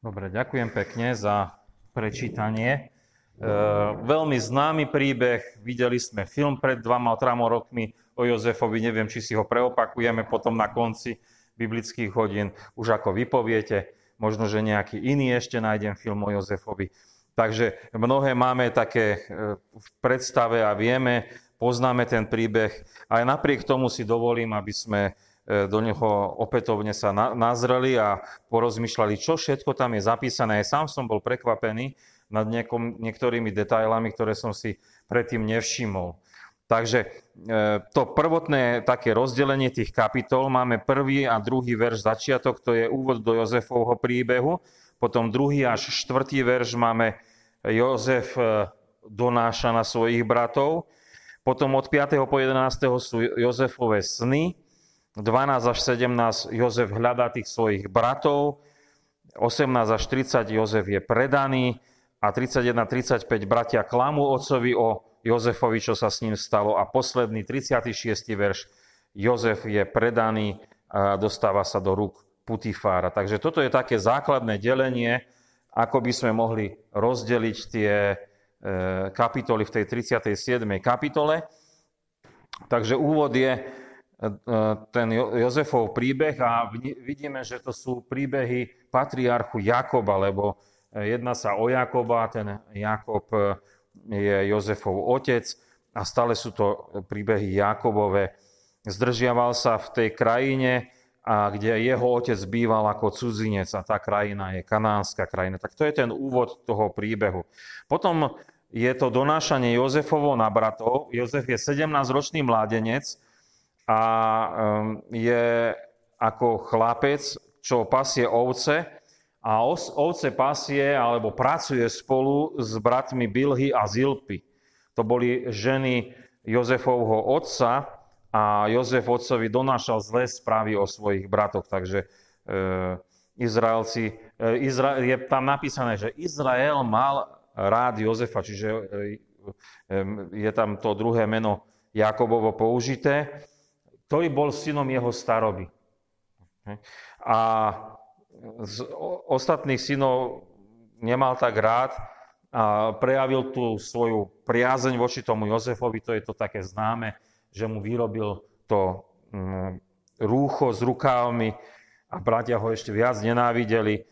Dobre, ďakujem pekne za prečítanie. Veľmi známy príbeh, videli sme film pred 2-3 rokmi o Jozefovi, neviem, či si ho preopakujeme potom na konci biblických hodín, už ako vy poviete, možno, že nejaký iný ešte nájdem film o Jozefovi. Takže mnohé máme také v predstave a vieme, poznáme ten príbeh. Aj napriek tomu si dovolím, aby sme do neho opätovne sa nazreli a porozmýšľali, čo všetko tam je zapísané. Sám som bol prekvapený nad niektorými detailami, ktoré som si predtým nevšimol. Takže to prvotné také rozdelenie tých kapitol, máme 1. a 2. verš začiatok, to je úvod do Jozefovho príbehu, potom 2. až 4. verš máme Jozef donáša na svojich bratov, potom od 5. po 11. sú Jozefove sny, 12 až 17 Jozef hľadá tých svojich bratov, 18 až 30 Jozef je predaný a 31-35 bratia klamú otcovi o Jozefovi, čo sa s ním stalo. A posledný 36. verš Jozef je predaný a dostáva sa do rúk Putifára. Takže toto je také základné delenie, ako by sme mohli rozdeliť tie kapitoly v tej 37. kapitole. Takže úvod je ten Jozefov príbeh a vidíme, že to sú príbehy patriarchu Jakoba, lebo jedná sa o Jakoba, ten Jakob je Jozefov otec a stále sú to príbehy Jakobove. Zdržiaval sa v tej krajine, kde jeho otec býval ako cudzinec a tá krajina je kanánska krajina. Tak to je ten úvod toho príbehu. Potom je to donášanie Jozefovo na bratov. Jozef je 17-ročný mládenec, a je ako chlapec, čo pasie ovce a ovce pasie alebo pracuje spolu s bratmi Bilhy a Zilpy. To boli ženy Jozefovho otca a Jozef otcovi donášal zlé správy o svojich bratoch. Takže je tam napísané, že Izrael mal rád Jozefa, čiže je tam to druhé meno Jakobovo použité, ktorý bol synom jeho staroby. A z ostatných synov nemal tak rád a prejavil tú svoju priazeň voči tomu Jozefovi, to je to také známe, že mu vyrobil to rúcho s rukávmi a bratia ho ešte viac nenávideli.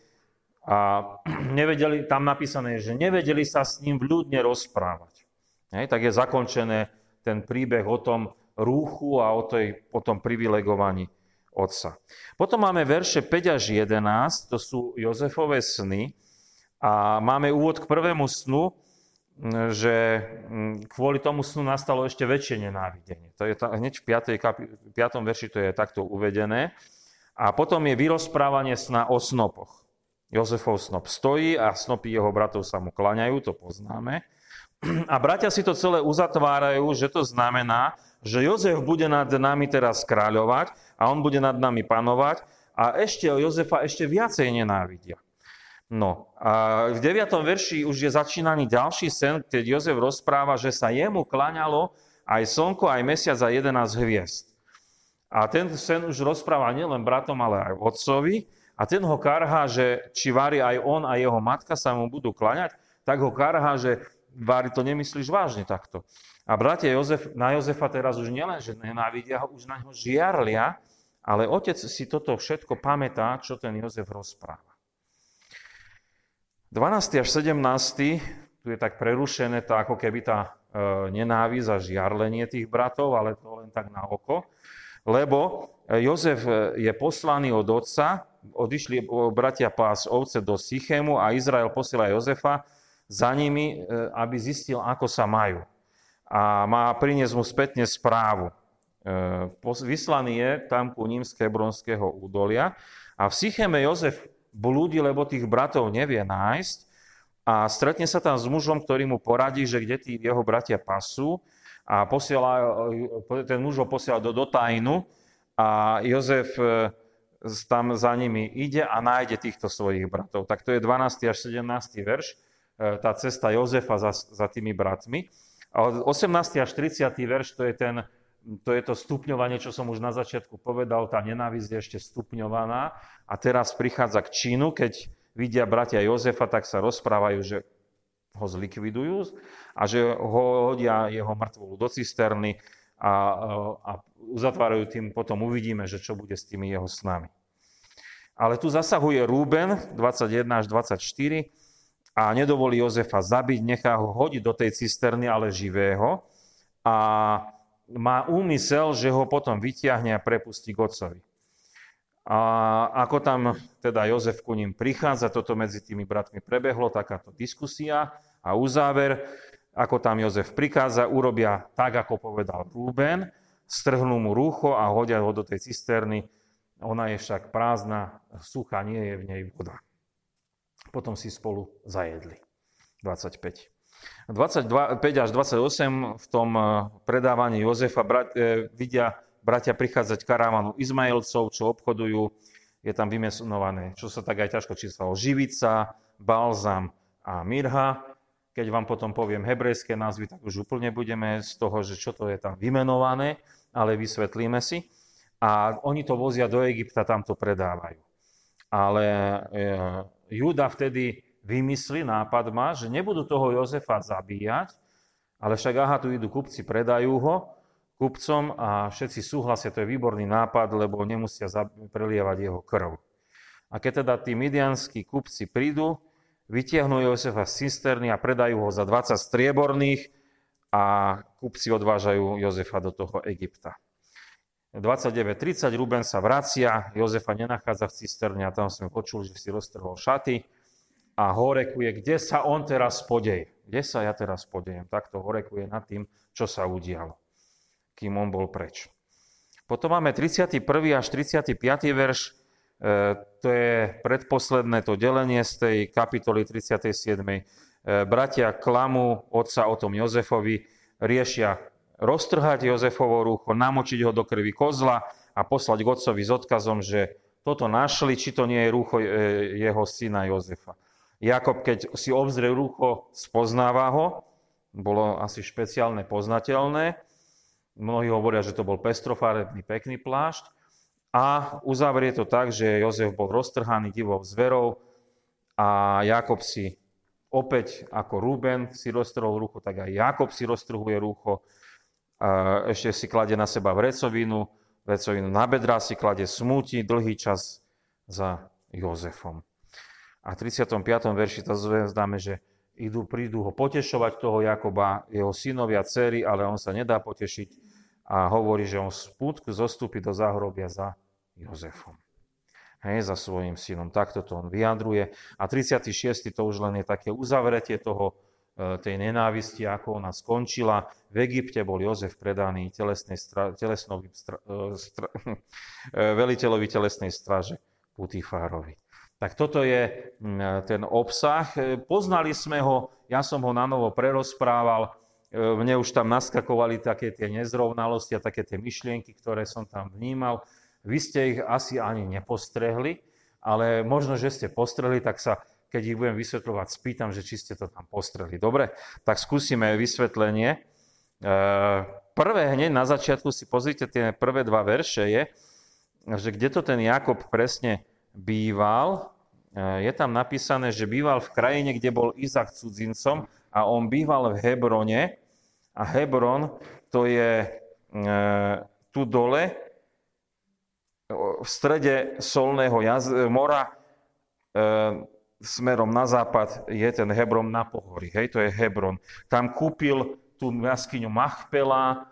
A nevedeli, tam napísané je, že nevedeli sa s ním vľúdne rozprávať. Tak je zakončené ten príbeh o tom rúchu a o tom privilegovaní otca. Potom máme verše 5 až 11, to sú Jozefove sny a máme úvod k prvému snu, že kvôli tomu snu nastalo ešte väčšie nenávidenie. To je hneď v 5. verši to je takto uvedené. A potom je vyrozprávanie sna o snopoch. Jozefov snop stojí a snopy jeho bratov sa mu klaňajú, to poznáme. A bratia si to celé uzatvárajú, že to znamená, že Jozef bude nad nami teraz kráľovať a on bude nad nami panovať a ešte Jozefa ešte viacej nenávidia. No a v 9. verši už je začínaný ďalší sen, keď Jozef rozpráva, že sa jemu klaňalo aj slnko, aj mesiac a 11 hviezd. A ten sen už rozpráva nielen bratom, ale aj otcovi a ten ho karhá, že či vari aj on a jeho matka sa mu budú klaňať, tak ho karhá, že Vári, to nemyslíš vážne takto. A bratia na Jozefa teraz už nielen, že nenávidia ho, už na ňo žiarlia, ale otec si toto všetko pamätá, čo ten Jozef rozpráva. 12. až 17. tu je tak prerušené, ako keby tá nenávisť a žiarlenie tých bratov, ale to len tak na oko. Lebo Jozef je poslaný od otca, odišli bratia pás ovce do Sichemu a Izrael posiela Jozefa za nimi, aby zistil, ako sa majú. A má priniesť mu spätne správu. Vyslaný je tam ku ním z Hebronského údolia. A v Sicheme Jozef blúdi, lebo tých bratov nevie nájsť. A stretne sa tam s mužom, ktorý mu poradí, že kde tí jeho bratia pasú. A ten muž ho posiela do dotajnu. A Jozef tam za nimi ide a nájde týchto svojich bratov. Tak to je 12. až 17. verš. Tá cesta Jozefa za tými bratmi. A od 18. až 30. verš, to je to stupňovanie, čo som už na začiatku povedal, tá nenávisť je ešte stupňovaná. A teraz prichádza k činu, keď vidia bratia Jozefa, tak sa rozprávajú, že ho zlikvidujú a že ho hodia jeho mŕtvolu do cisterny a uzatvárajú tým, potom uvidíme, že čo bude s tými jeho snami. Ale tu zasahuje Ruben 21 až 24 a nedovolí Jozefa zabiť, nechá ho hodiť do tej cisterny, ale živého, a má úmysel, že ho potom vytiahne a prepustí k otcovi. A ako tam teda Jozef ku ním prichádza, toto medzi tými bratmi prebehlo, takáto diskusia a uzáver, ako tam Jozef prichádza, urobia tak, ako povedal Ruben, strhnú mu rucho a hodia ho do tej cisterny, ona je však prázdna, suchá, nie je v nej voda. Potom si spolu zajedli. 25. 25 až 28 v tom predávaní Jozefa vidia bratia prichádzať karavanu Izmaelcov, čo obchodujú, je tam vymenované, čo sa tak aj ťažko číslalo, živica, balzam a mirha. Keď vám potom poviem hebrejské názvy, tak už úplne budeme z toho, že čo to je tam vymenované, ale vysvetlíme si. A oni to vozia do Egypta, tam to predávajú. Ale Júda vtedy vymyslí, nápad má, že nebudú toho Jozefa zabíjať, ale však aha, tu idú kupci, predajú ho kupcom a všetci súhlasia, to je výborný nápad, lebo nemusia prelievať jeho krv. A keď teda tí midianskí kupci prídu, vytiahnu Jozefa z cisterny a predajú ho za 20 strieborných a kupci odvážajú Jozefa do toho Egypta. 29.30 Ruben sa vracia, Jozefa nenachádza v cisterne a tam sme počuli, že si roztrhol šaty a horekuje, kde sa on teraz podeje. Kde sa ja teraz podejem? Takto horekuje nad tým, čo sa udialo, kým on bol preč. Potom máme 31. až 35. verš, to je predposledné to delenie z tej kapitoly 37. Bratia klamú otca o tom Jozefovi, riešia roztrhať Jozefovo rucho, namočiť ho do krvi kozla a poslať k otcovi s odkazom, že toto našli, či to nie je rucho jeho syna Jozefa. Jakob, keď si obzrie rucho, spoznáva ho, bolo asi špeciálne poznateľné, mnohí hovoria, že to bol pestrofarebný pekný plášť. A uzavrie to tak, že Jozef bol roztrhaný divou zverou a Jakob si opäť, ako Ruben si roztrhol rucho, tak aj Jakob si roztrhuje rucho. Ešte si kladie na seba vrecovinu na bedrá si kladie, smúti dlhý čas za Jozefom. A v 35. verši to zvezdáme, že prídu ho potešovať toho Jakoba, jeho synovia, dcery, ale on sa nedá potešiť a hovorí, že on v smútku zostúpi do záhrobia za Jozefom. Hej, za svojím synom. Takto to on vyjadruje. A 36. to už len je také uzavretie tej nenávisti, ako ona skončila. V Egypte bol Jozef predaný veliteľovi telesnej straže Putifárovi. Tak toto je ten obsah. Poznali sme ho, ja som ho nanovo prerozprával, mne už tam naskakovali také tie nezrovnalosti a také tie myšlienky, ktoré som tam vnímal. Vy ste ich asi ani nepostrehli, ale možno, že ste postrehli, tak sa, keď ich budem vysvetľovať, spýtam, že či ste to tam postrehli. Dobre, tak skúsime vysvetlenie. Prvé hneď na začiatku si pozrite tie prvé dva verše je, že kde to ten Jakob presne býval, je tam napísané, že býval v krajine, kde bol Izak cudzincom a on býval v Hebrone a Hebron to je tu dole v strede Solného mora smerom na západ je ten Hebron na pohorí, hej, to je Hebron. Tam kúpil tú jaskyňu Machpelá,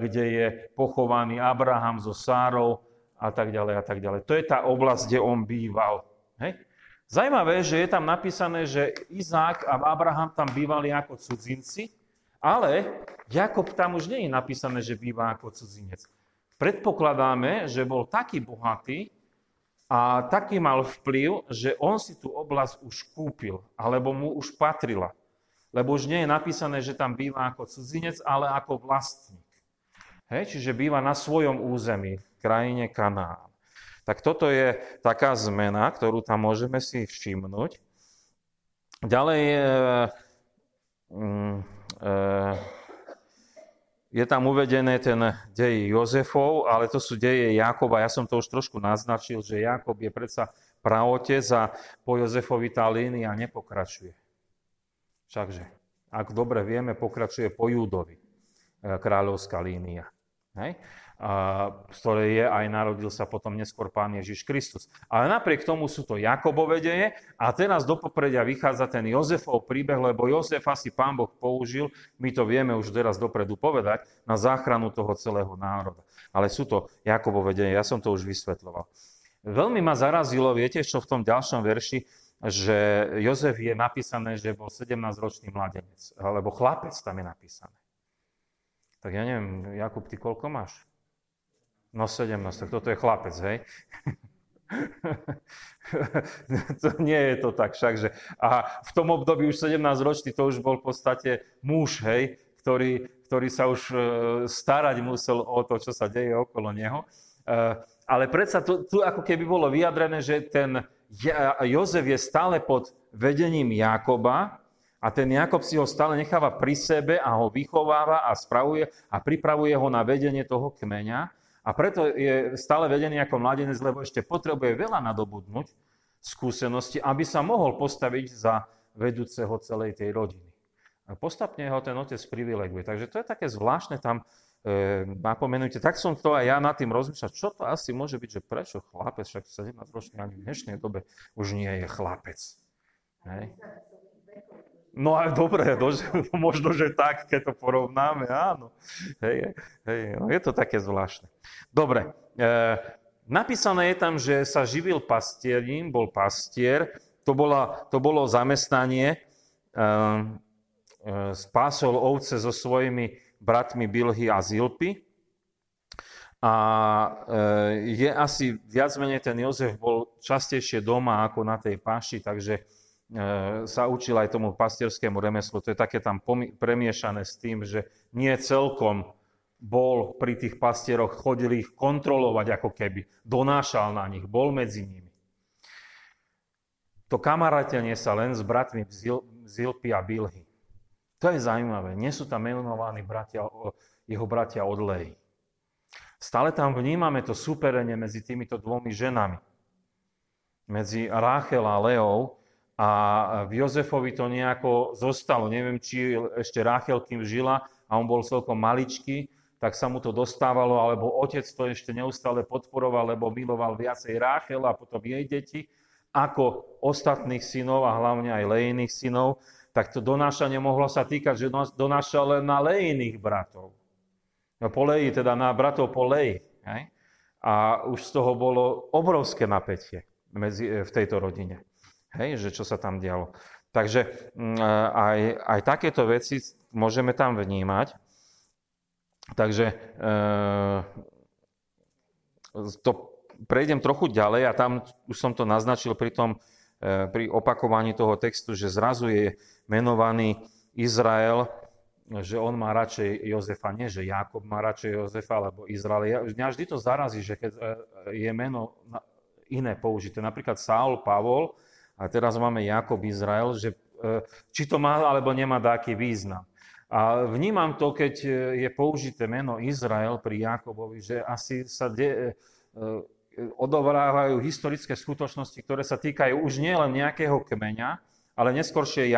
kde je pochovaný Abraham so Sárou a tak ďalej, a tak ďalej. To je tá oblasť, kde on býval. Hej? Zajímavé, že je tam napísané, že Izák a Abraham tam bývali ako cudzinci, ale Jakob tam už nie je napísané, že býva ako cudzinec. Predpokladáme, že bol taký bohatý a taký mal vplyv, že on si tú oblasť už kúpil, alebo mu už patrila. Lebo už nie je napísané, že tam býva ako cudzinec, ale ako vlastník. Hej? Čiže býva na svojom území. Krajine Kanaán. Tak toto je taká zmena, ktorú tam môžeme si všimnúť. Ďalej je tam uvedené ten dej Jozefov, ale to sú deje Jakoba. Ja som to už trošku naznačil, že Jakob je predsa praotec a po Jozefovi tá línia nepokračuje. Všakže, ak dobre vieme, pokračuje po Júdovi kráľovská línia. Hej? Z ktorej je aj narodil sa potom neskôr Pán Ježiš Kristus. Ale napriek tomu sú to Jakobove deje a teraz do popredia vychádza ten Jozefov príbeh, lebo Jozefa si Pán Boh použil, my to vieme už teraz dopredu povedať, na záchranu toho celého národa. Ale sú to Jakobove deje, ja som to už vysvetľoval. Veľmi ma zarazilo, viete, čo v tom ďalšom verši, že Jozef je napísané, že bol 17-ročný mladenec, alebo chlapec tam je napísané. Tak ja neviem, Jakub, ty koľko máš? No 17, tak toto je chlapec, hej? To nie je to tak však, že... A v tom období už 17-ročný, to už bol v podstate muž, hej, ktorý sa už starať musel o to, čo sa deje okolo neho. Ale predsa tu ako keby bolo vyjadrené, že ten Jozef je stále pod vedením Jakoba a ten Jakob si ho stále necháva pri sebe a ho vychováva a spravuje a pripravuje ho na vedenie toho kmeňa. A preto je stále vedený ako mladenec, lebo ešte potrebuje veľa nadobudnúť skúsenosti, aby sa mohol postaviť za vedúceho celej tej rodiny. A postupne ho ten otec privileguje. Takže to je také zvláštne tam napomenujte. Tak som to aj ja nad tým rozmýšľal, čo to asi môže byť, že prečo chlapec, však 17-ročný ani v dnešnej dobe už nie je chlapec. Hej. No a dobre, možno, že tak, keď to porovnáme, áno. Hej, je to také zvláštne. Dobre, napísané je tam, že sa živil pastierím, bol pastier, to bolo zamestnanie, spásol ovce so svojimi bratmi Bilhy a Zilpy. A je asi viac menej ten Jozef bol častejšie doma ako na tej paši, takže sa učil aj tomu pastierskému remeslu. To je také tam premiešané s tým, že nie celkom bol pri tých pastieroch, chodil ich kontrolovať ako keby. Donášal na nich, bol medzi nimi. To kamarátenie sa len s bratmi Zilpy a Bilhy. To je zaujímavé. Nie sú tam menovaní jeho bratia od Leí. Stále tam vnímame to súperenie medzi týmito dvomi ženami. Medzi Ráchel a Leou. A v Jozefovi to nejako zostalo. Neviem, či ešte Ráchel kým žila a on bol celkom maličký, tak sa mu to dostávalo, alebo otec to ešte neustále podporoval, lebo miloval viacej Ráchela a potom jej deti, ako ostatných synov a hlavne aj Lejiných synov, tak to donášanie mohlo sa týkať, že donášal len na Lejiných bratov. No, po Leji, teda na bratov po Leji. Hej? A už z toho bolo obrovské napätie v tejto rodine. Hej, že čo sa tam dialo. Takže aj takéto veci môžeme tam vnímať. Takže prejdem trochu ďalej a tam už som to naznačil pri opakovaní toho textu, že zrazu je menovaný Izrael, že on má radšej Jozefa, nie že Jakob má radšej Jozefa, alebo Izrael. Mňa vždy to zarazí, že keď je meno iné použité. Napríklad Saul, Pavol, a teraz máme Jakob, Izrael, že či to má alebo nemá taký význam. A vnímam to, keď je použité meno Izrael pri Jakobovi, že asi sa odovrávajú historické skutočnosti, ktoré sa týkajú už nielen nejakého kmeňa, ale neskôršie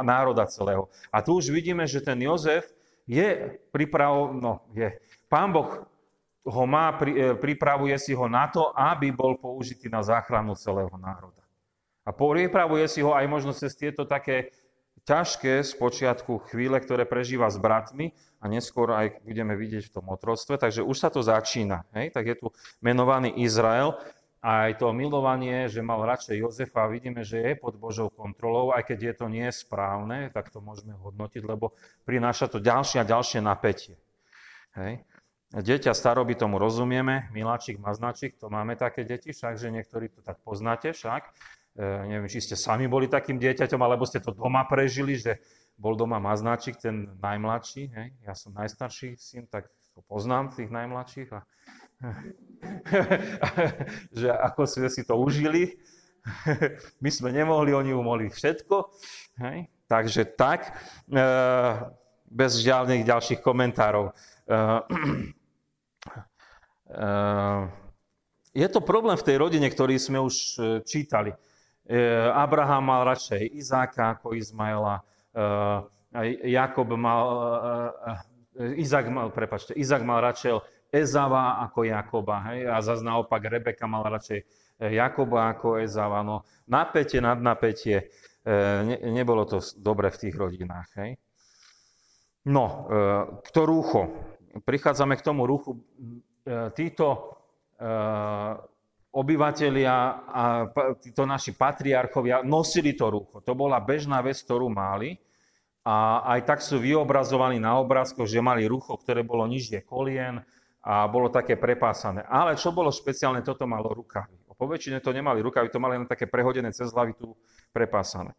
národa celého. A tu už vidíme, že ten Jozef je Pán Boh ho má, pripravuje si ho na to, aby bol použitý na záchranu celého národa. A pripravuje si ho aj možno cez tieto také ťažké spočiatku chvíle, ktoré prežíva s bratmi a neskôr aj budeme vidieť v tom otroctve. Takže už sa to začína. Hej? Tak je tu menovaný Izrael a aj to milovanie, že mal radšej Jozefa, vidíme, že je pod Božou kontrolou, aj keď je to nesprávne, tak to môžeme hodnotiť, lebo prináša to ďalšie a ďalšie napätie. Hej? Deťa staroby tomu rozumieme, miláčik, maznačik, to máme také deti, však, že niektorí to tak poznáte, však. Neviem, či ste sami boli takým dieťaťom, alebo ste to doma prežili, že bol doma maznáčik, ten najmladší. Hej? Ja som najstarší syn, tak to poznám, tých najmladších. A... že ako sme si to užili. My sme nemohli, oni umohli všetko. Hej? Takže tak, bez žiadnych ďalších komentárov. Je to problém v tej rodine, ktorý sme už čítali. Abraham mal radšej Izáka ako Izmaela. Izak mal radšej Ezava ako Jakoba. Hej? A zase naopak Rebeka mal radšej Jakoba ako Ezava. No, napätie nad napätie. Nebolo to dobre v tých rodinách. Hej? No, to rúcho. Prichádzame k tomu rúchu. Títo obyvatelia a títo naši patriarchovia nosili to rúcho. To bola bežná vec, ktorú mali. A aj tak sú vyobrazovaní na obrázkoch, že mali rucho, ktoré bolo nižšie kolien a bolo také prepásané. Ale čo bolo špeciálne, toto malo rukavy. Po väčšine to nemali rukavy, to mali len také prehodené cez hlavy, tu prepásané.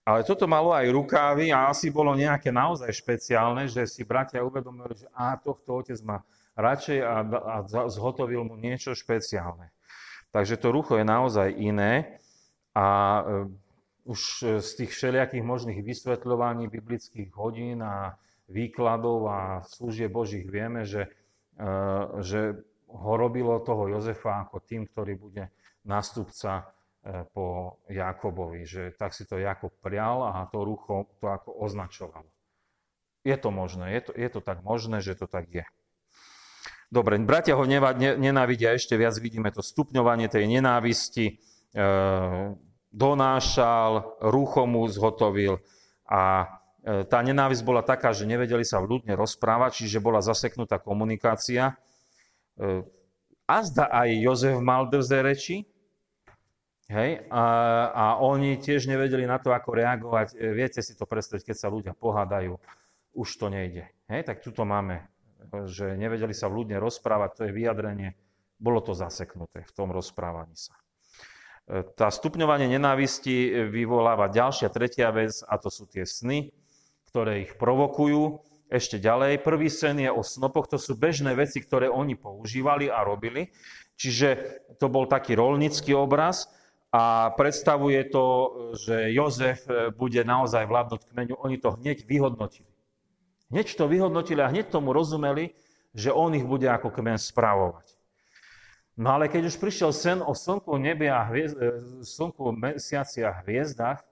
Ale toto malo aj rukavy a asi bolo nejaké naozaj špeciálne, že si bratia uvedomili, že tohto otec má radšej a zhotovil mu niečo špeciálne. Takže to rucho je naozaj iné a už z tých všelijakých možných vysvetľovaní biblických hodín a výkladov a služieb Božích vieme, že ho robilo toho Jozefa ako tým, ktorý bude nástupca po Jakobovi. Že tak si to Jakob prial a to rucho to ako označovalo. Je to možné, je to tak možné, že to tak je. Dobre, bratia ho nenávidia, ešte viac vidíme to stupňovanie tej nenávisti, donášal, rucho mu zhotovil a tá nenávisť bola taká, že nevedeli sa vľúdne rozprávať, čiže bola zaseknutá komunikácia. Azda aj Jozef mal drzé reči, hej? A oni tiež nevedeli na to, ako reagovať. Viete si to predstaviť, keď sa ľudia pohádajú, už to nejde. Hej? Tak tuto máme, že nevedeli sa vľúdne rozprávať, to je vyjadrenie, bolo to zaseknuté v tom rozprávaní sa. Tá stupňovanie nenávisti vyvoláva ďalšia, tretia vec, a to sú tie sny, ktoré ich provokujú. Ešte ďalej, prvý sen je o snopoch, to sú bežné veci, ktoré oni používali a robili. Čiže to bol taký roľnícky obraz a predstavuje to, že Jozef bude naozaj vládnuť kmeňu. Oni to hneď vyhodnotili. Hneď to vyhodnotili a hneď tomu rozumeli, že on ich bude ako kmeň spravovať. No ale keď už prišiel sen o slnku, nebe a slnku, mesiaci a hviezdach,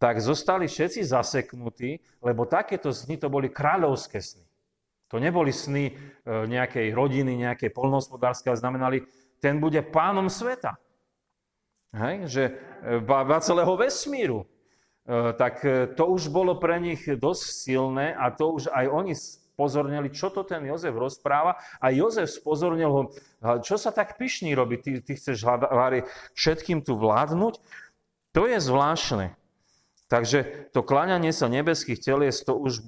tak zostali všetci zaseknutí, lebo takéto sny to boli kráľovské sny. To neboli sny nejakej rodiny, nejakej poľnohospodárskej, ale znamenali, ten bude pánom sveta. Hej? Že celého vesmíru. Tak to už bolo pre nich dosť silné a to už aj oni spozornili, čo to ten Jozef rozpráva. A Jozef spozornil ho, čo sa tak pyšný robí, ty chceš všetkým tu vládnuť. To je zvláštne. Takže to kláňanie sa nebeských telies, to už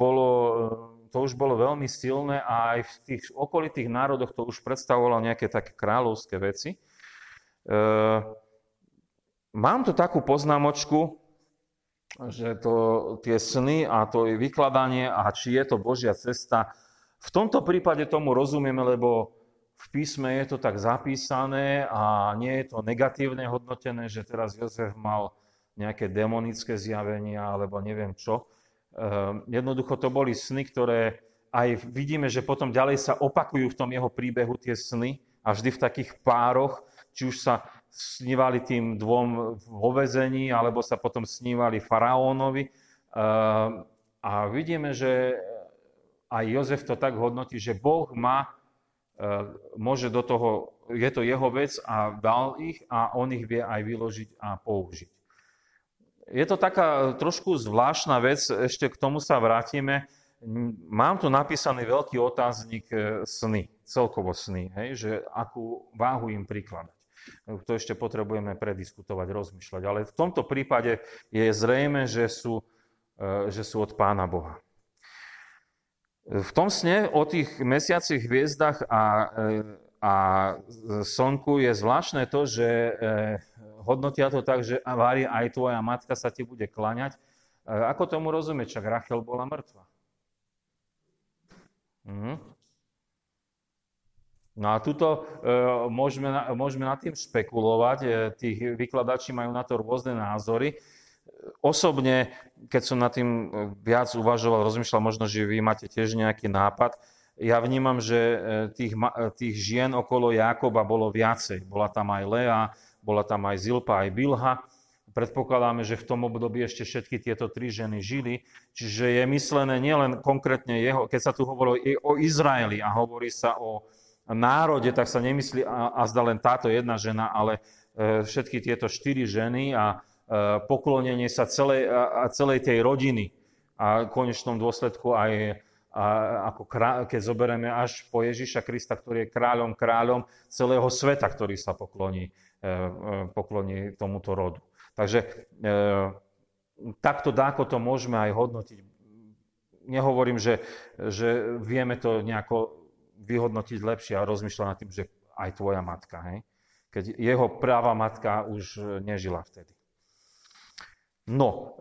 bolo veľmi silné a aj v tých okolitých národoch to už predstavovalo nejaké také kráľovské veci. Mám tu takú poznámočku, že tie sny a to vykladanie a či je to Božia cesta. V tomto prípade tomu rozumieme, lebo v písme je to tak zapísané a nie je to negatívne hodnotené, že teraz Jozef mal nejaké demonické zjavenia alebo neviem čo. Jednoducho to boli sny, ktoré aj vidíme, že potom ďalej sa opakujú v tom jeho príbehu tie sny a vždy v takých pároch, či už sa snívali tým dvom vo väzení, alebo sa potom snívali faraónovi. A vidíme, že aj Jozef to tak hodnotí, že Boh môže do toho, je to jeho vec a dal ich a on ich vie aj vyložiť a použiť. Je to taká trošku zvláštna vec, ešte k tomu sa vrátime. Mám tu napísaný veľký otáznik sny, celkovo sny, hej, že akú váhu im prikladať. To ešte potrebujeme prediskutovať, rozmýšľať. Ale v tomto prípade je zrejme, že sú od Pána Boha. V tom sne o tých mesiacich hviezdach a slnku je zvláštne to, že hodnotia to tak, že aj tvoja matka sa ti bude kláňať. Ako tomu rozumieť? Čak Ráchel bola mŕtva. No a tuto môžeme nad tým špekulovať, tí vykladači majú na to rôzne názory. Osobne, keď som nad tým viac uvažoval, rozmýšľal, možno, že vy máte tiež nejaký nápad, ja vnímam, že tých žien okolo Jakoba bolo viacej. Bola tam aj Leá, bola tam aj Zilpa, aj Bilha. Predpokladáme, že v tom období ešte všetky tieto tri ženy žili. Čiže je myslené nielen konkrétne jeho, keď sa tu hovorilo o Izraeli a hovorí sa o národe, tak sa nemyslí azda len táto jedna žena, ale všetky tieto štyri ženy a poklonenie sa celej tej rodiny. A v konečnom dôsledku aj keď zoberieme až po Ježiša Krista, ktorý je kráľom celého sveta, ktorý sa pokloní tomuto rodu. Takže takto dáko to môžeme aj hodnotiť. Nehovorím, že vieme to nejako vyhodnotiť lepšie a rozmýšľať nad tým, že aj tvoja matka, hej? Keď jeho práva matka už nežila vtedy. No,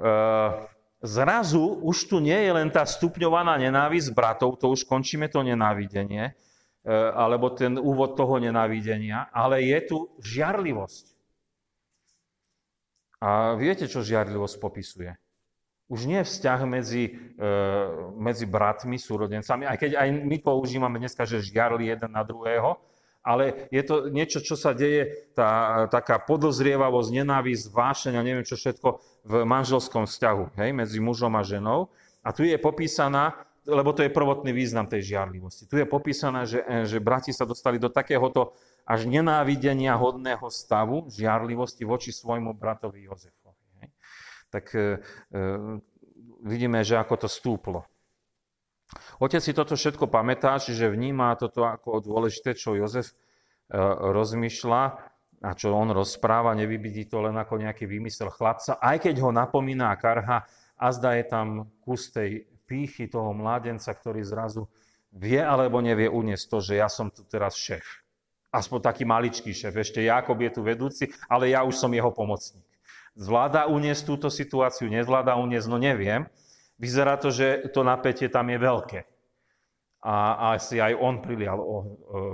zrazu už tu nie je len tá stupňovaná nenávisť bratov, to už končíme to nenávidenie, alebo ten úvod toho nenávidenia, ale je tu žiarlivosť. A viete, čo žiarlivosť popisuje? Už nie je vzťah medzi bratmi, súrodencami, aj keď aj my používame dneska, že žiarli jeden na druhého, ale je to niečo, čo sa deje, tá taká podozrievavosť, nenávisť, vášeň a neviem čo všetko v manželskom vzťahu, hej, medzi mužom a ženou. A tu je popísaná, lebo to je prvotný význam tej žiarlivosti, tu je popísaná, že brati sa dostali do takéhoto až nenávidenia hodného stavu žiarlivosti voči svojmu bratovi Jozefovi. Tak vidíme, že ako to stúplo. Otec si toto všetko pamätá, čiže vníma toto ako dôležité, čo Jozef rozmýšľa a čo on rozpráva, nevyvidí to len ako nejaký výmysel chlapca, aj keď ho napomína a karha, azda je tam kus tej pýchy toho mládenca, ktorý zrazu vie alebo nevie uniesť to, že ja som tu teraz šéf. Aspoň taký maličký šéf. Ešte Jakob je tu vedúci, ale ja už som jeho pomocník. Zvláda uniesť túto situáciu, nezvláda uniesť, no neviem. Vyzerá to, že to napätie tam je veľké. A si aj on prilial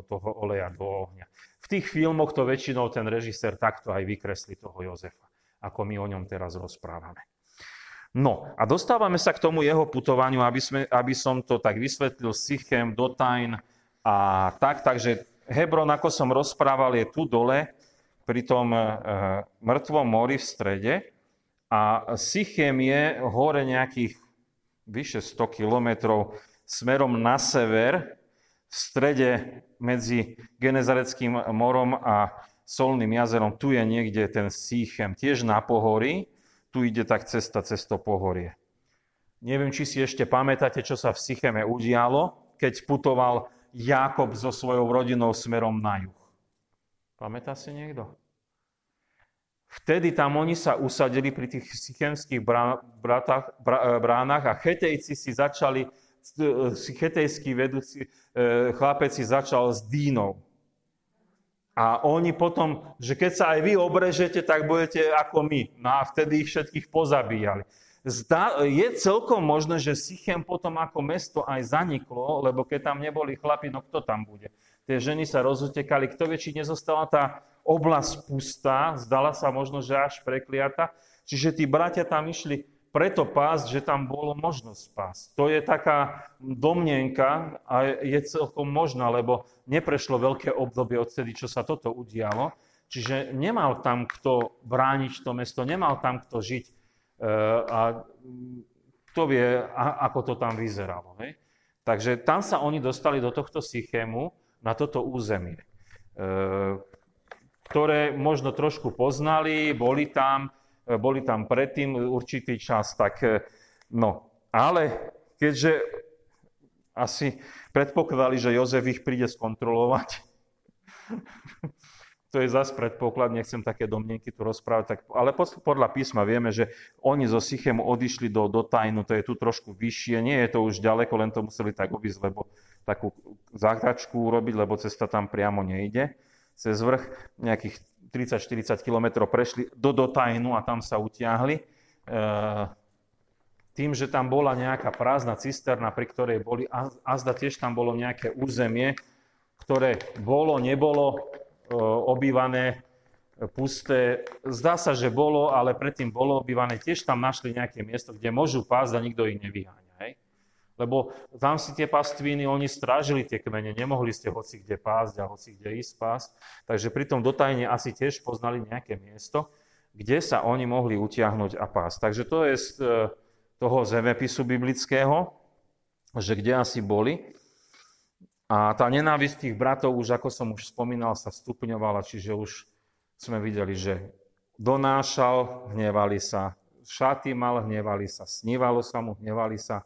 toho oleja do ohňa. V tých filmoch to väčšinou ten režisér takto aj vykreslí toho Jozefa, ako my o ňom teraz rozprávame. No a dostávame sa k tomu jeho putovaniu, aby som to tak vysvetlil, Sichem, Dotajn a tak, takže Hebron, ako som rozprával, je tu dole, pri tom mŕtvom mori v strede. A Sichem je hore nejakých vyše 100 kilometrov smerom na sever, v strede medzi Genezareckým morom a Solným jazerom. Tu je niekde ten Sichem, tiež na pohorí. Tu ide tak cesta cez to pohorie. Neviem, či si ešte pamätáte, čo sa v Sicheme udialo, keď putoval Jakob so svojou rodinou smerom na juh. Pamätá si niekto? Vtedy tam oni sa usadili pri tých sichemských bránach a Chetejci si začali, chetejský vedúci chlapec si začal s Dínou. A oni potom, že keď sa aj vy obrežete, tak budete ako my. No a vtedy ich všetkých pozabíjali. Je celkom možné, že Sichem potom ako mesto aj zaniklo, lebo keď tam neboli chlapi, no kto tam bude? Tie ženy sa rozutekali, kto vie, či nezostala tá oblasť pustá, zdala sa možno, že až prekliata. Čiže tí bratia tam išli preto pásť, že tam bolo možnosť pásť. To je taká domnenka a je celkom možná, lebo neprešlo veľké obdobie odtedy, čo sa toto udialo. Čiže nemal tam kto brániť to mesto, nemal tam kto žiť. A kto vie, ako to tam vyzeralo. Ne? Takže tam sa oni dostali do tohto Sichemu, na toto územie, ktoré možno trošku poznali, boli tam predtým určitý čas. Tak, no, ale keďže asi predpokladali, že Jozef ich príde skontrolovať, to je zase predpoklad, nechcem také domnenky tu rozprávať, tak, ale podľa písma vieme, že oni zo Sichemu odišli do Dotajnu, to je tu trošku vyššie, nie je to už ďaleko, len to museli tak obísť, lebo takú záhračku urobiť, lebo cesta tam priamo nejde. Cez vrch nejakých 30-40 kilometrov prešli do Dotajnu a tam sa utiahli. Tým, že tam bola nejaká prázdna cisterna, pri ktorej boli, azda tiež tam bolo nejaké územie, ktoré bolo, nebolo obývané, pusté. Zdá sa, že bolo, ale predtým bolo obývané. Tiež tam našli nejaké miesto, kde môžu pásť a nikto ich nevyháňa. Hej? Lebo tam si tie pastviny, oni strážili tie kmene, nemohli ste hoci kde pásť a hoci kde ísť pásť. Takže pritom dotajne asi tiež poznali nejaké miesto, kde sa oni mohli utiahnuť a pásť. Takže to je z toho zemepisu biblického, že kde asi boli. A tá nenávisť tých bratov, už ako som už spomínal, sa stupňovala, čiže už sme videli, že donášal, hnevali sa, šaty mal, hnevali sa, snívalo sa mu, hnevali sa.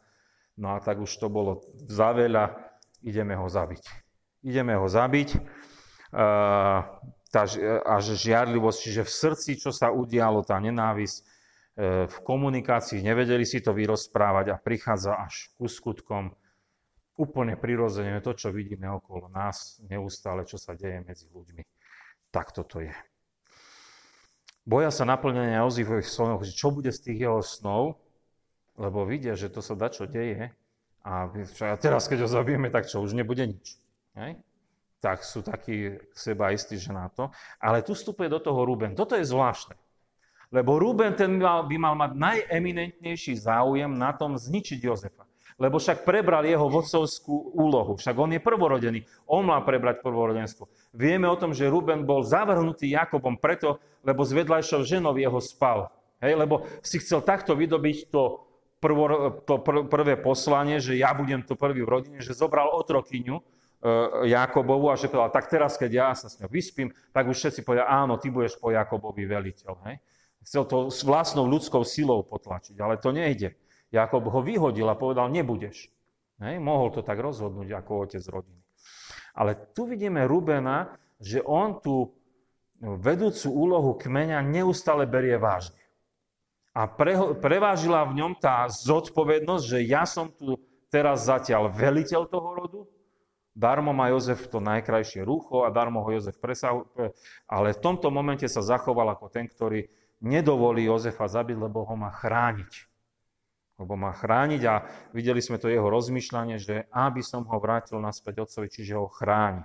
No a tak už to bolo za veľa, ideme ho zabiť. Ideme ho zabiť. Až žiarlivosť, čiže v srdci, čo sa udialo, tá nenávisť, v komunikácii nevedeli si to vyrozprávať a prichádza až ku skutkom. Úplne prirodzene to, čo vidíme okolo nás, neustále, čo sa deje medzi ľuďmi. Tak toto je. Boja sa naplnenia Jozefových snov, že čo bude z tých jeho snov, lebo vidia, že to sa dačo deje a teraz, keď ho zabijeme, tak čo, už nebude nič. Hej? Tak sú takí seba istí, že na to. Ale tu vstupuje do toho Ruben. Toto je zvláštne. Lebo Ruben ten by mal mať najeminentnejší záujem na tom zničiť Jozefa. Lebo však prebral jeho vodcovskú úlohu. Však on je prvorodený. On má prebrať prvorodenstvo. Vieme o tom, že Ruben bol zavrhnutý Jakobom preto, lebo s vedľajšou ženou jeho spal. Hej, lebo si chcel takto vydobiť to prvé poslanie, že ja budem to prvý v rodine, že zobral otrokyňu Jakobovu a že povedal, tak teraz, keď ja sa s ňou vyspím, tak už všetci povedia, áno, ty budeš po Jakobovi veliteľ. Hej. Chcel to s vlastnou ľudskou silou potlačiť, ale to nejde. Jakob ho vyhodil a povedal, nebudeš. Hej, mohol to tak rozhodnúť ako otec rodiny. Ale tu vidíme Rubena, že on tú vedúcu úlohu kmeňa neustále berie vážne. A prevážila v ňom tá zodpovednosť, že ja som tu teraz zatiaľ veliteľ toho rodu, darmo má Jozef to najkrajšie rúcho a darmo ho Jozef presahol, ale v tomto momente sa zachoval ako ten, ktorý nedovolí Jozefa zabiť, lebo ho má chrániť. A videli sme to jeho rozmýšľanie, že aby som ho vrátil naspäť otcovi, čiže ho chráni.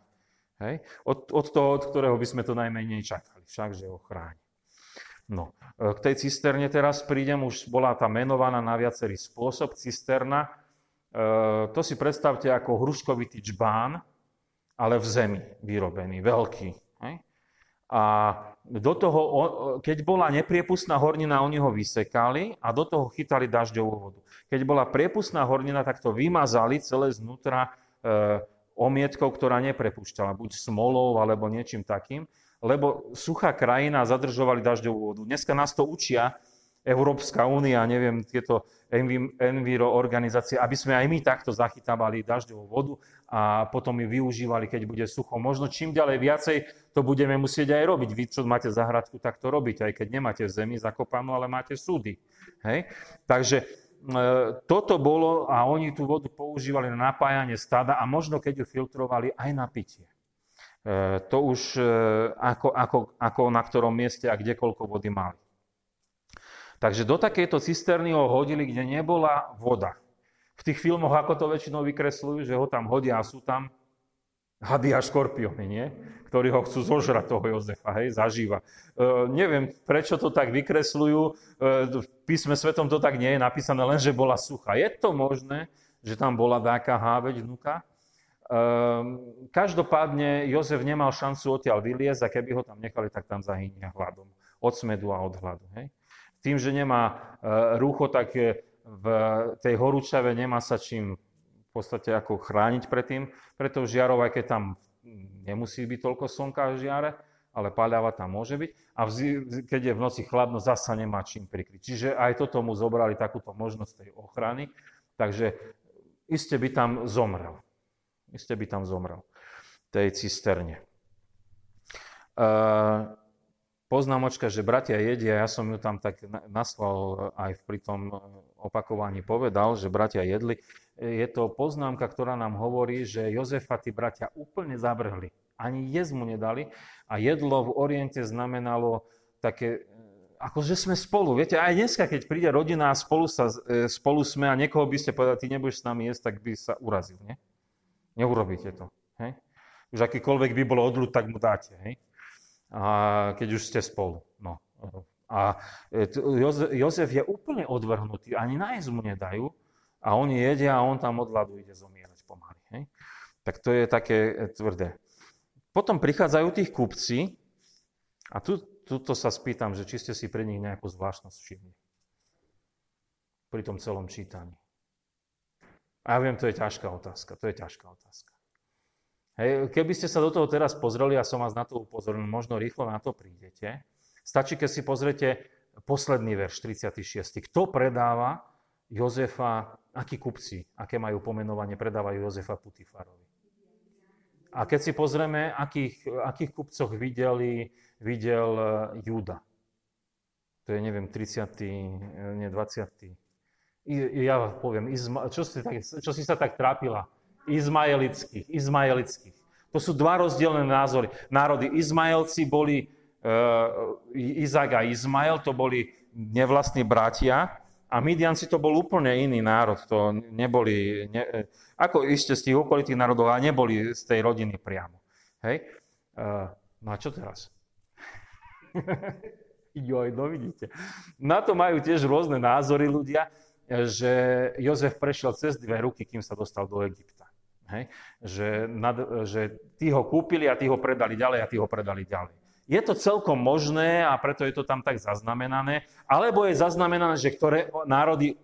Hej? Od toho, od ktorého by sme to najmenej čakali, však, že ho chráni. No, k tej cisterne teraz prídem, už bola tá menovaná na viacerý spôsob cisterna. To si predstavte ako hruškovitý džbán, ale v zemi vyrobený, veľký. Hej? A do toho, keď bola nepriepustná hornina, oni ho vysekali a do toho chytali dažďovú vodu. Keď bola priepustná hornina, tak to vymazali celé znútra omietkou, ktorá neprepúšťala, buď smolou alebo niečím takým, lebo suchá krajina zadržovali dažďovú vodu. Dneska nás to učia Európska únia, neviem, tieto enviro organizácie, aby sme aj my takto zachytávali dažďovú vodu a potom ju využívali, keď bude sucho. Možno čím ďalej viacej to budeme musieť aj robiť. Vy, čo máte zahradku, tak to robíte, aj keď nemáte v zemi zakopanú, ale máte súdy. Hej? Takže toto bolo a oni tú vodu používali na napájanie stáda a možno, keď ju filtrovali, aj na pitie. To už ako na ktorom mieste a kdekoľko vody mali. Takže do takejto cisterny ho hodili, kde nebola voda. V tých filmoch, ako to väčšinou vykresľujú, že ho tam hodia a sú tam hady a škorpióny, nie? Ktorí ho chcú zožrať, toho Jozefa, hej, zažíva. Neviem, prečo to tak vykresľujú, v písme svetom to tak nie je napísané, lenže bola suchá. Je to možné, že tam bola dáka háveť vnuka? Každopádne Jozef nemal šancu odtiaľ vyliezť a keby ho tam nechali, tak tam zahynia hladom. Od smedu a od hladu. Hej? Tým, že nemá rúcho, tak v tej horúčave nemá sa čím v podstate ako chrániť pred tým. Preto žiarov, aj keď tam nemusí byť toľko slnka v žiare, ale paľava tam môže byť. A keď je v noci chladno, zasa nemá čím prikryť. Čiže aj toto mu zobrali takúto možnosť tej ochrany. Takže iste by tam zomrel. Tej cisterne. Poznámočka, že bratia jedia, ja som ju tam tak naslal aj pri tom opakovaní povedal, že bratia jedli. Je to poznámka, ktorá nám hovorí, že Jozefa tí bratia úplne zavrhli. Ani jesť mu nedali a jedlo v Oriente znamenalo také, akože sme spolu. Viete, aj dneska, keď príde rodina a spolu sme a niekoho by ste povedali, ty nebudeš s nami jesť, tak by sa urazil, nie? Neurobíte to. Hej? Už akýkoľvek by bolo odľud, tak mu dáte. Hej? A keď už ste spolu. No. A Jozef je úplne odvrhnutý. Ani nájsť mu nedajú. a oni jedia a on tam od hladu ide zomierať pomaly. Hej? Tak to je také tvrdé. Potom prichádzajú tých kupci a tuto sa spýtam, že či ste si pre nich nejakú zvláštnosť všimli pri tom celom čítaní. A ja viem, to je ťažká otázka, Hej, keby ste sa do toho teraz pozreli, ja som vás na to upozornil, možno rýchlo na to prídete. Stačí, keď si pozriete posledný verš, 36. Kto predáva Jozefa, akí kupci, aké majú pomenovanie, predávajú Jozefa Putifárovi. A keď si pozrieme, akých kupcoch videl Júda. To je, neviem, 30., ne, 20. Ja poviem, čo si sa tak trápila? Izmaelických. To sú dva rozdielne národy. Izmaelci boli, Izak a Izmael, to boli nevlastní bratia, a Midiánci to bol úplne iný národ, to neboli, ako ešte z tých okolitých národov, ale neboli z tej rodiny priamo. Hej? No a čo teraz? Joj, no vidíte. Na to majú tiež rôzne názory ľudia, že Jozef prešiel cez dve ruky, kým sa dostal do Egypta. Hej? Že tí ho kúpili a tí ho predali ďalej a tí ho predali ďalej. Je to celkom možné a preto je to tam tak zaznamenané. Alebo je zaznamenané, že ktoré národy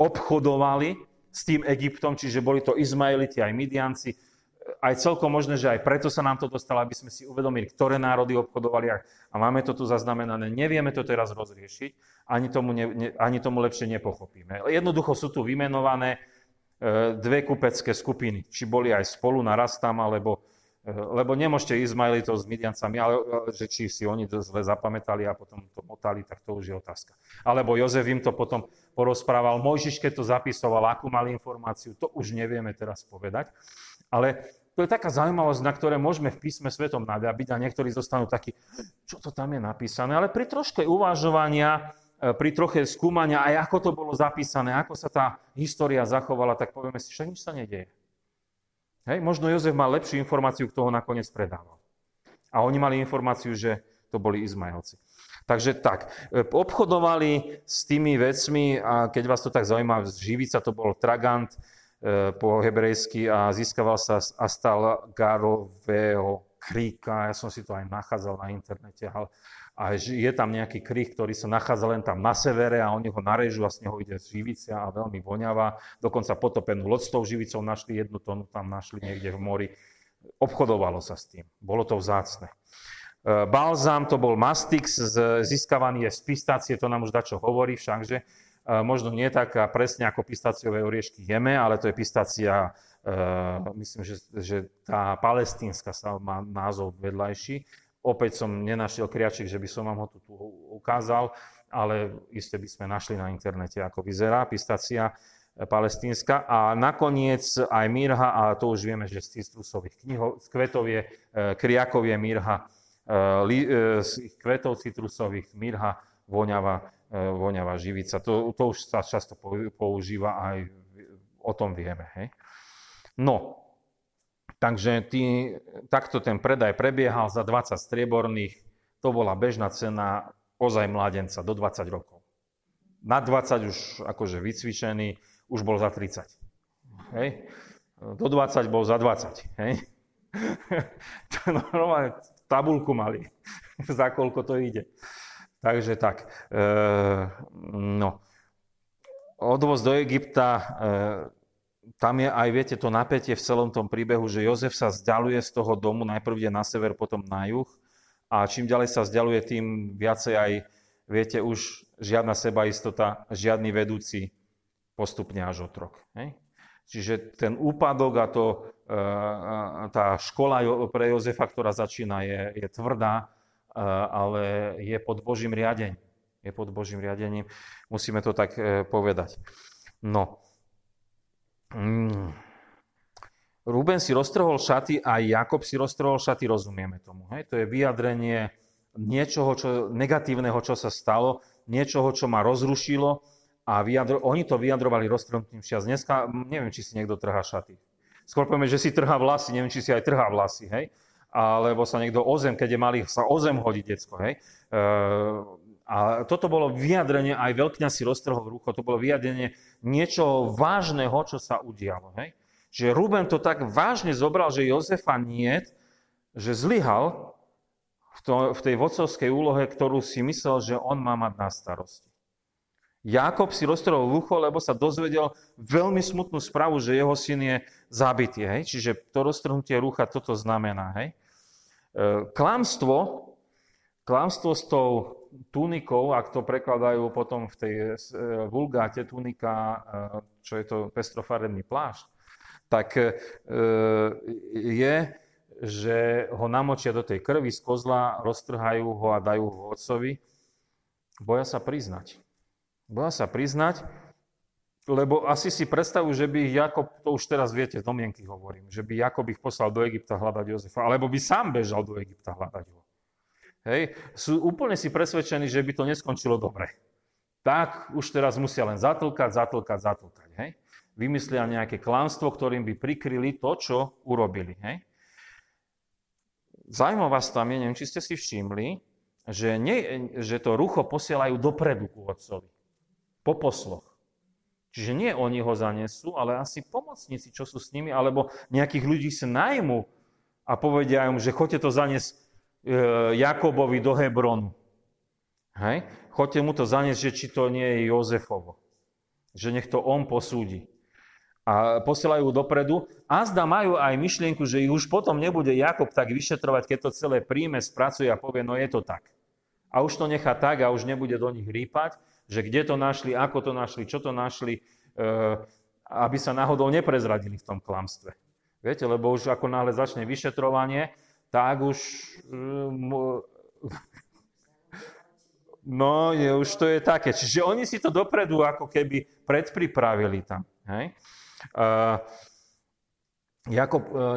obchodovali s tým Egyptom, čiže boli to Izmaeliti aj Midianci. Aj celkom možné, že aj preto sa nám to dostalo, aby sme si uvedomili, ktoré národy obchodovali. A máme to tu zaznamenané. Nevieme to teraz rozriešiť. Ani tomu lepšie nepochopíme. Jednoducho sú tu vymenované dve kupecké skupiny. Či boli aj spolu naraz tam, lebo nemôžete Izmaelitov s Midiancami, ale že či si oni to zle zapamätali a potom to motali, tak to už je otázka. Alebo Jozef im to potom porozprával, Mojžiš, keď to zapisoval, akú mali informáciu, to už nevieme teraz povedať. Ale to je taká zaujímavosť, na ktoré môžeme v písme svetom nadabiť a niektorí zostanú takí, čo to tam je napísané, ale pri troške uvažovania, pri troche skúmania, aj ako to bolo zapísané, ako sa tá história zachovala, tak povieme si, že nič sa nedieje. Hej, možno Jozef mal lepšiu informáciu, kto ho nakoniec predával. A oni mali informáciu, že to boli Izmaelci. Takže tak, obchodovali s tými vecmi a keď vás to tak zaujíma, živica to bol tragant po hebrejsky a získaval sa z astalgarového kríka. Ja som si to aj nachádzal na internete. A je tam nejaký krík, ktorý sa nachádza len tam na severe a oni ho narežú a z neho ide živica a veľmi voňavá. Dokonca potopenú loď s tou živicou našli, 1 tonu tam našli niekde v mori. Obchodovalo sa s tým. Bolo to vzácne. Balzám to bol mastix, získavaný je z pistácie, to nám už dačo hovorí všakže. Možno nie tak presne ako pistáciové oriešky jeme, ale to je pistácia, myslím, že tá palestínska sa má názov vedľajší. Opäť som nenašiel kriačik, že by som vám ho tu ukázal, ale iste by sme našli na internete, ako vyzerá pistácia palestínska. A nakoniec aj mirha, a to už vieme, že z citrusových kvetov je kriakov je mirha, z kvetov citrusových mirha, voňavá živica. To už sa často používa, aj o tom vieme. Hej? No. Takže takto ten predaj prebiehal za 20 strieborných. To bola bežná cena ozaj mládenca do 20 rokov. Na 20 už akože vycvičený, už bol za 30. Hej. Do 20 bol za 20. Hej. Normálne tabuľku mali, za koľko to ide. Takže tak. No. Odvoz do Egypta... Tam je aj, viete, to napätie v celom tom príbehu, že Jozef sa vzdialuje z toho domu, najprv ide na sever, potom na juh. A čím ďalej sa vzdialuje, tým viacej aj, viete, už žiadna sebaistota, žiadny vedúci, postupne až otrok. Hej? Čiže ten úpadok a tá škola pre Jozefa, ktorá začína, je tvrdá, ale je pod Božím riadením. Musíme to tak povedať. No. Ruben si roztrhol šaty a Jakob si roztrhol šaty, rozumieme tomu. Hej? To je vyjadrenie niečoho negatívneho, čo sa stalo, niečoho, čo ma rozrušilo a oni to vyjadrovali roztrhnutím šiat. Dneska neviem, či si niekto trhá šaty. Skôr povieme, že si trhá vlasy, neviem, či si aj trhá vlasy, hej? Alebo sa niekto ozem, keď je malý, sa ozem hodí decko, hej? A toto bolo vyjadrenie, aj veľkňaz si roztrhol rucho, to bolo vyjadrenie niečoho vážneho, čo sa udialo. Hej? Že Ruben to tak vážne zobral, že Jozefa niet, že zlyhal v tej vodcovskej úlohe, ktorú si myslel, že on má mať na starosti. Jakob si roztrhol rucho, lebo sa dozvedel veľmi smutnú správu, že jeho syn je zabitý. Hej? Čiže to roztrhnutie rucha, toto znamená. Hej? Klamstvo s tou tunikou, ak to prekladajú potom v tej vulgáte, tunika, čo je to pestrofarebný plášť, tak je, že ho namočia do tej krvi z kozla, roztrhajú ho a dajú ho otcovi. Boja sa priznať, lebo asi si predstavujú, že by ich Jakob, to už teraz viete, z domienky hovorím, že by Jakob ich poslal do Egypta hľadať Jozefa, alebo by sám bežal do Egypta hľadať ho. Hej, sú úplne si presvedčení, že by to neskončilo dobre. Tak už teraz musia len zatlkať. Hej. Vymyslia nejaké klamstvo, ktorým by prikryli to, čo urobili. Hej. Zaujímavá vás tam je, neviem, či ste si všimli, že to rucho posielajú dopredu ku otcovi. Po posloch. Čiže nie oni ho zanesú, ale asi pomocníci, čo sú s nimi, alebo nejakých ľudí sa najmu a povedia im, že choďte to zaniesť Jakobovi do Hebronu. Hej? Choďte mu to zaniesť, že či to nie je Jozefovo. Že nech to on posúdi. A posielajú dopredu. Azda majú aj myšlienku, že ich už potom nebude Jakob tak vyšetrovať, keď to celé príjme, spracuje a povie, no je to tak. A už to nechá tak a už nebude do nich rýpať, že kde to našli, ako to našli, čo to našli, aby sa náhodou neprezradili v tom klamstve. Viete, lebo už ako náhle začne vyšetrovanie, tak už... No, už to je také. Čiže oni si to dopredu ako keby predpripravili tam. Hej?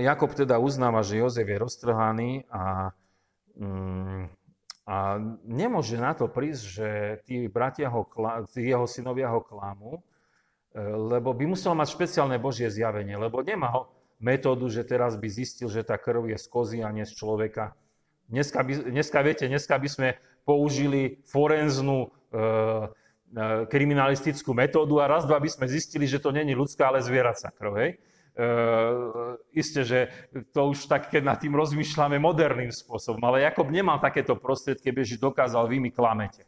Jakob teda uznáva, že Jozef je roztrhaný a nemôže na to prísť, že tí bratia jeho synovia ho klamú, lebo by musel mať špeciálne Božie zjavenie, lebo nemá ho metódu, že teraz by zistil, že tá krv je z kozy a nie z človeka. Dneska by sme použili forenznú kriminalistickú metódu a raz, dva by sme zistili, že to nie je ľudská, ale zvieracia krv. Hej? Isté, že to už tak, keď nad tým rozmýšľame moderným spôsobom, ale Jakob nemal takéto prostriedky, kebyže dokázal, vy mi klamete.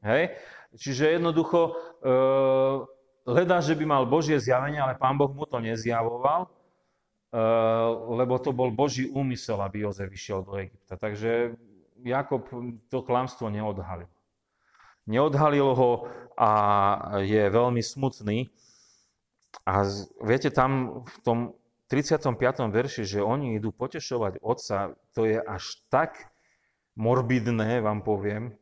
Hej? Čiže jednoducho hľadá, že by mal Božie zjavenie, ale Pán Boh mu to nezjavoval, lebo to bol Boží úmysel, aby Jozef vyšiel do Egypta. Takže Jakob to klamstvo neodhalil. Neodhalil ho a je veľmi smutný. A viete, tam v tom 35. verši, že oni idú potešovať otca, to je až tak morbidné, vám poviem.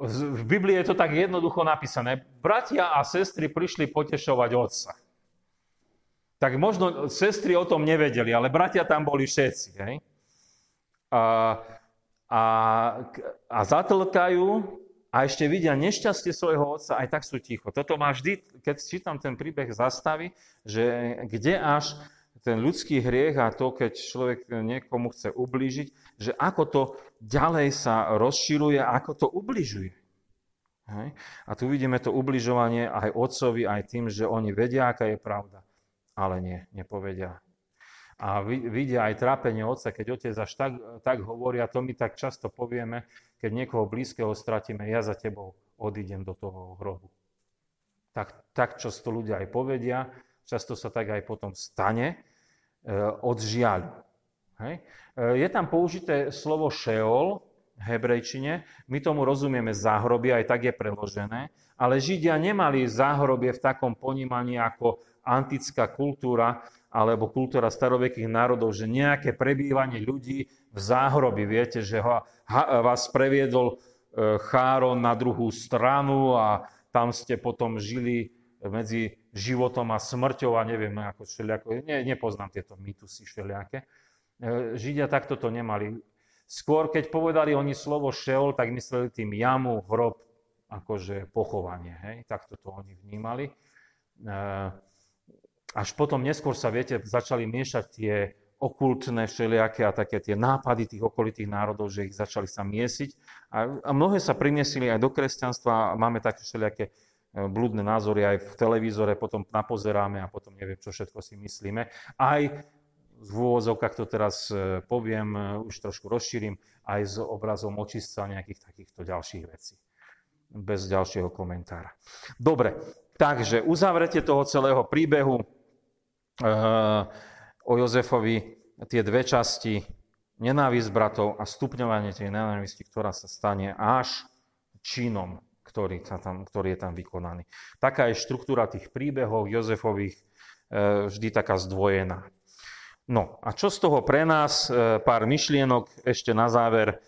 V Biblii je to tak jednoducho napísané. Bratia a sestry prišli potešovať otca. Tak možno sestry o tom nevedeli, ale bratia tam boli všetci. Hej? A zatlkajú a ešte vidia nešťastie svojho otca, aj tak sú ticho. Toto má vždy, keď čítam ten príbeh zastavy, že kde až ten ľudský hriech a to, keď človek niekomu chce ublížiť, že ako to ďalej sa rozširuje, ako to ubližuje. Hej? A tu vidíme to ubližovanie aj otcovi, aj tým, že oni vedia, aká je pravda. Ale nie, nepovedia. A vidia aj trápenie otca, keď otec až tak hovorí, a to my tak často povieme, keď niekoho blízkeho stratíme, ja za tebou odídem do toho hrobu. Tak často ľudia aj povedia, často sa tak aj potom stane od žiaľu. Hej? Je tam použité slovo šeol v hebrejčine, my tomu rozumieme záhrobie, aj tak je preložené, ale Židia nemali záhrobie v takom ponímaní ako antická kultúra alebo kultúra starovekých národov, že nejaké prebývanie ľudí v záhrobi. Viete, že vás previedol Cháron na druhú stranu a tam ste potom žili medzi životom a smrťou a neviem, ako všelijako. Nepoznám tieto mýtusy všelijaké. Židia takto to nemali. Skôr, keď povedali oni slovo šeol, tak mysleli tým jamu, hrob, akože pochovanie. Hej? Takto to oni vnímali. Až potom neskôr sa, viete, začali miešať tie okultné všelijaké a také tie nápady tých okolitých národov, že ich začali sa miesiť. A mnohé sa priniesili aj do kresťanstva a máme také všelijaké blúdne názory aj v televízore, potom napozeráme a potom neviem, čo všetko si myslíme. Aj v úvodzovkách to teraz poviem, už trošku rozšírim, aj s obrazom očistca nejakých takýchto ďalších vecí. Bez ďalšieho komentára. Dobre, takže uzavretie toho celého príbehu o Jozefovi, tie dve časti, nenávisť bratov a stupňovanie tej nenávisti, ktorá sa stane až činom, ktorý je tam vykonaný. Taká je štruktúra tých príbehov Jozefových, vždy taká zdvojená. No a čo z toho pre nás? Pár myšlienok ešte na záver.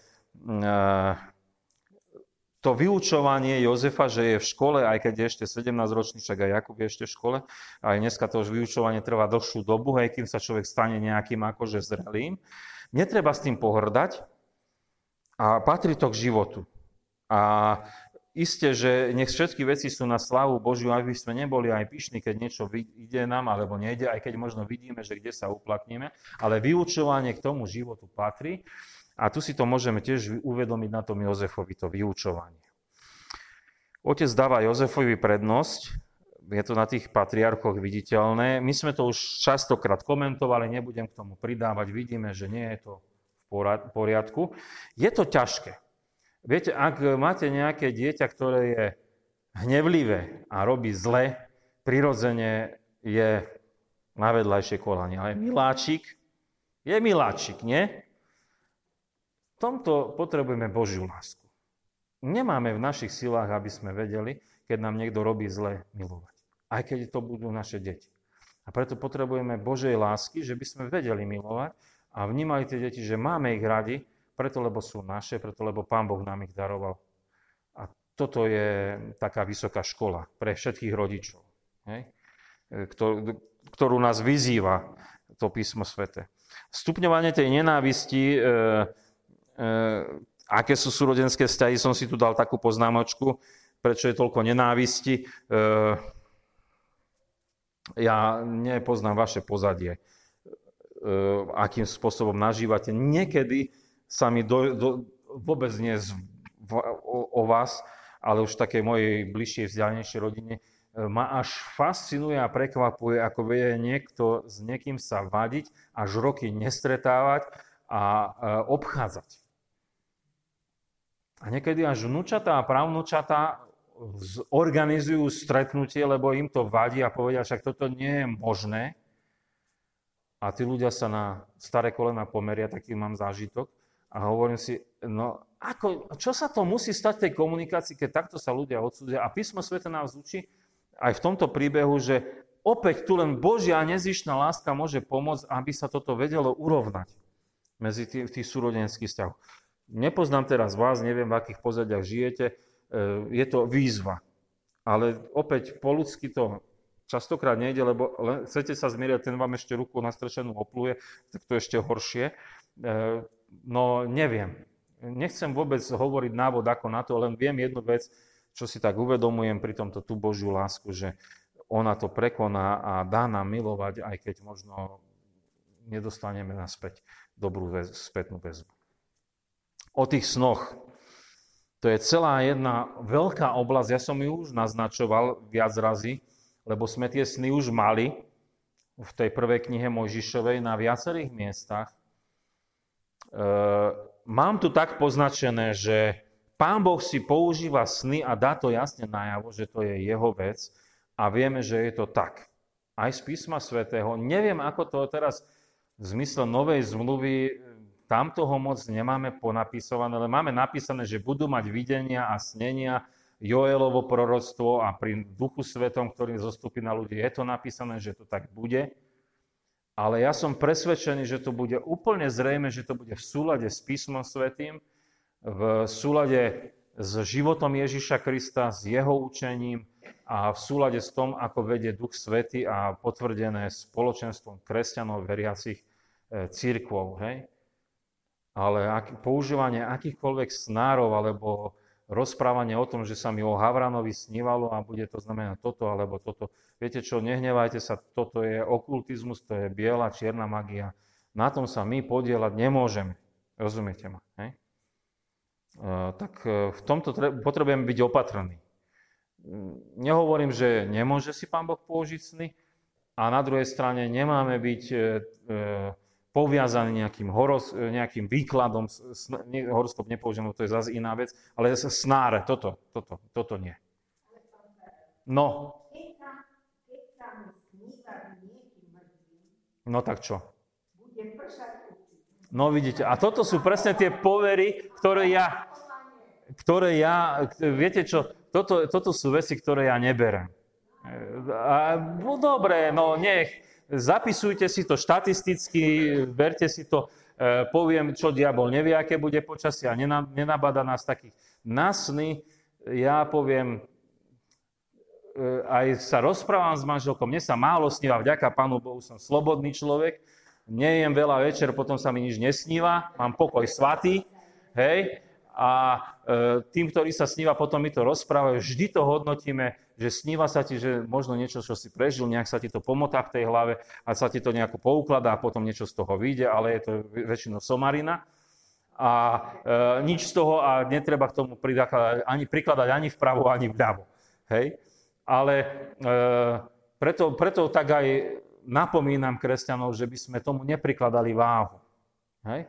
To vyučovanie Jozefa, že je v škole, aj keď je ešte 17-ročný, však aj Jakub je ešte v škole, aj dneska to už vyučovanie trvá dlhšiu dobu, hej, kým sa človek stane nejakým akože zrelým. Netreba s tým pohrdať a patrí to k životu. A isté, že nech všetky veci sú na slávu Božiu, aby sme neboli aj pyšní, keď niečo ide nám, alebo nejde, aj keď možno vidíme, že kde sa uplatníme, ale vyučovanie k tomu životu patrí a tu si to môžeme tiež uvedomiť na tom Jozefovi, to vyučovanie. Otec dáva Jozefovi prednosť, je to na tých patriarchoch viditeľné, my sme to už častokrát komentovali, nebudem k tomu pridávať, vidíme, že nie je to v poriadku. Je to ťažké. Viete, ak máte nejaké dieťa, ktoré je hnevlivé a robí zle, prirodzene je na vedľajšie kolanie. Ale je miláčik, nie? V tomto potrebujeme Božiu lásku. Nemáme v našich silách, aby sme vedeli, keď nám niekto robí zle, milovať. Aj keď to budú naše deti. A preto potrebujeme Božej lásky, že by sme vedeli milovať a vnímali tie deti, že máme ich radi, preto, lebo sú naše, preto, lebo Pán Boh nám ich daroval. A toto je taká vysoká škola pre všetkých rodičov, hej? Ktorú nás vyzýva to písmo sväté. Stupňovanie tej nenávisti, aké sú súrodenské vzťahy, som si tu dal takú poznámočku, prečo je toľko nenávisti. Ja nepoznám vaše pozadie, akým spôsobom nažívate. Niekedy sa mi vôbec nie o vás, ale už takej mojej bližšej, vzdialenejšej rodine, ma až fascinuje a prekvapuje, ako vie niekto s niekým sa vadiť, až roky nestretávať a obchádzať. A niekedy až vnúčatá a právnučatá organizujú stretnutie, lebo im to vadí a povedia, však toto nie je možné. A tí ľudia sa na staré kolena pomeria, taký mám zážitok. A hovorím si, no ako, čo sa to musí stať tej komunikácii, keď takto sa ľudia odsúdia? A písmo sväté nás učí aj v tomto príbehu, že opäť tu len Božia nezištná láska môže pomôcť, aby sa toto vedelo urovnať medzi tých súrodenských vzťahov. Nepoznám teraz vás, neviem, v akých pozadiach žijete, je to výzva. Ale opäť po ľudsky to častokrát nejde, lebo chcete sa zmieriať, ten vám ešte ruku nastrčenú opluje, tak to je ešte horšie. No neviem, nechcem vôbec hovoriť návod ako na to, len viem jednu vec, čo si tak uvedomujem pri tomto tú Božiu lásku, že ona to prekoná a dá nám milovať, aj keď možno nedostaneme naspäť dobrú spätnú väzbu. O tých snoch. To je celá jedna veľká oblasť, ja som ju už naznačoval viac razy, lebo sme tie sny už mali v tej prvej knihe Mojžišovej na viacerých miestach. Mám tu tak poznačené, že Pán Boh si používa sny a dá to jasne najavo, že to je jeho vec a vieme, že je to tak. Aj z písma svätého. Neviem, ako to teraz v zmysle novej zmluvy, tam toho moc nemáme ponapísované, ale máme napísané, že budú mať videnia a snenia Joelovo proroctvo a pri Duchu Svätom, ktorý zostupí na ľudí, je to napísané, že to tak bude. Ale ja som presvedčený, že to bude úplne zrejme, že to bude v súlade s písmom svätým, v súlade s životom Ježiša Krista, s jeho učením a v súlade s tom, ako vedie Duch Svätý a potvrdené spoločenstvom kresťanov, veriacich cirkvov. Hej? Ale používanie akýchkoľvek snárov alebo rozprávanie o tom, že sa mi o Havranovi snívalo a bude to znamená toto alebo toto. Viete čo, nehnevajte sa, toto je okultizmus, to je biela, čierna magia. na tom sa my podieľať nemôžeme. Rozumiete ma? Hej? Tak v tomto potrebujeme byť opatrní. Nehovorím, že nemôže si Pán Boh použiť sny, a na druhej strane nemáme byť poviazaní nejakým výkladom. Horoskop nepoužijeme, to je zase iná vec, ale snáre, toto nie. No. No tak čo? No vidíte, a toto sú presne tie povery, ktoré ja viete čo, toto sú veci, ktoré ja neberem. A, no dobre, no nech, zapisujte si to štatisticky, berte si to, poviem, čo diabol nevie, aké bude počasie a nenabada nás takých. Na sny ja poviem, aj sa rozprávam s manželkou, mne sa málo sníva, vďaka Pánu Bohu som slobodný človek, nejem veľa večer, potom sa mi nič nesníva, mám pokoj svatý, hej, a tým, ktorý sa sníva, potom mi to rozprávajú, vždy to hodnotíme, že sníva sa ti, že možno niečo, čo si prežil, nejak sa ti to pomotá v tej hlave a sa ti to nejako poukladá a potom niečo z toho vyjde, ale je to väčšinou somarina. A nič z toho a netreba k tomu prikladať ani vpravo, ani vľavo, hej. Ale preto tak aj napomínam kresťanov, že by sme tomu neprikladali váhu. Hej?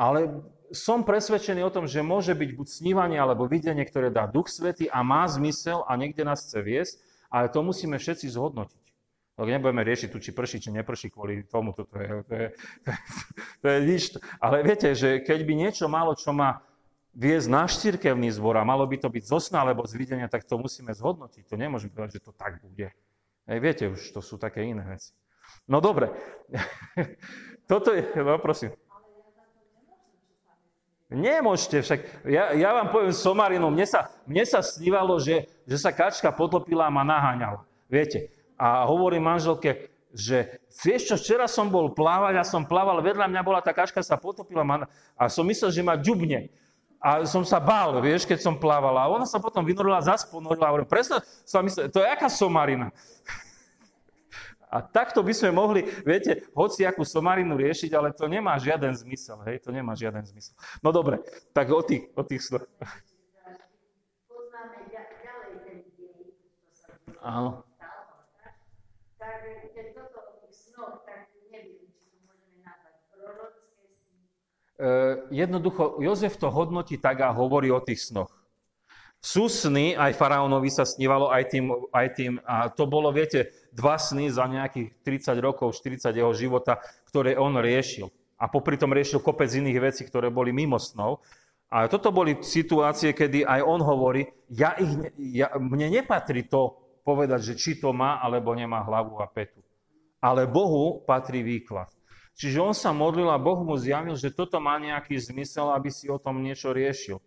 Ale som presvedčený o tom, že môže byť buď snívanie, alebo videnie, ktoré dá Duch Svätý a má zmysel a niekde nás chce viesť, ale to musíme všetci zhodnotiť. Lebo nebudeme riešiť tu, či prší, či neprší kvôli tomu. To je nič. Ale viete, že keď by niečo malo, čo má viesť náš cirkevný zbor a malo by to byť zo sna alebo z videnia, tak to musíme zhodnotiť. To nemôžeme povedať, že to tak bude. Viete, už to sú také iné veci. No dobre. Toto je... No prosím. Nemôžete však. Ja vám poviem somarinu. Mne sa snívalo, že sa kačka podlopila a ma naháňala. Viete. A hovorím manželke, že vieš čo, včera som bol plávať a som plával, vedľa mňa bola tá kačka, sa potopila a som myslel, že ma ďubne. A som sa bál, vieš, keď som plávala. A ona sa potom vynorila, zase ponorila. A hovorím, presne som myslel, to je aká somarina. A takto by sme mohli, viete, hociakú somarinu riešiť, ale to nemá žiaden zmysel. Hej, to nemá žiaden zmysel. No dobre, tak o tých slov. Poznáme ďalej ten deň, to sa stalo. Tak keď toto o tých snoch, tak neviem, či to môžeme nazvať prorocké sny. Jednoducho, Jozef to hodnotí tak a hovorí o tých snoch. Sú sny, aj faraónovi sa snívalo, aj tým, a to bolo, viete, 2 sny za nejakých 30 rokov, 40 jeho života, ktoré on riešil. A popri tom riešil kopec iných vecí, ktoré boli mimo snov. A toto boli situácie, kedy aj on hovorí, mne nepatrí to povedať, že či to má, alebo nemá hlavu a petu. Ale Bohu patrí výklad. Čiže on sa modlil a Boh mu zjavil, že toto má nejaký zmysel, aby si o tom niečo riešil.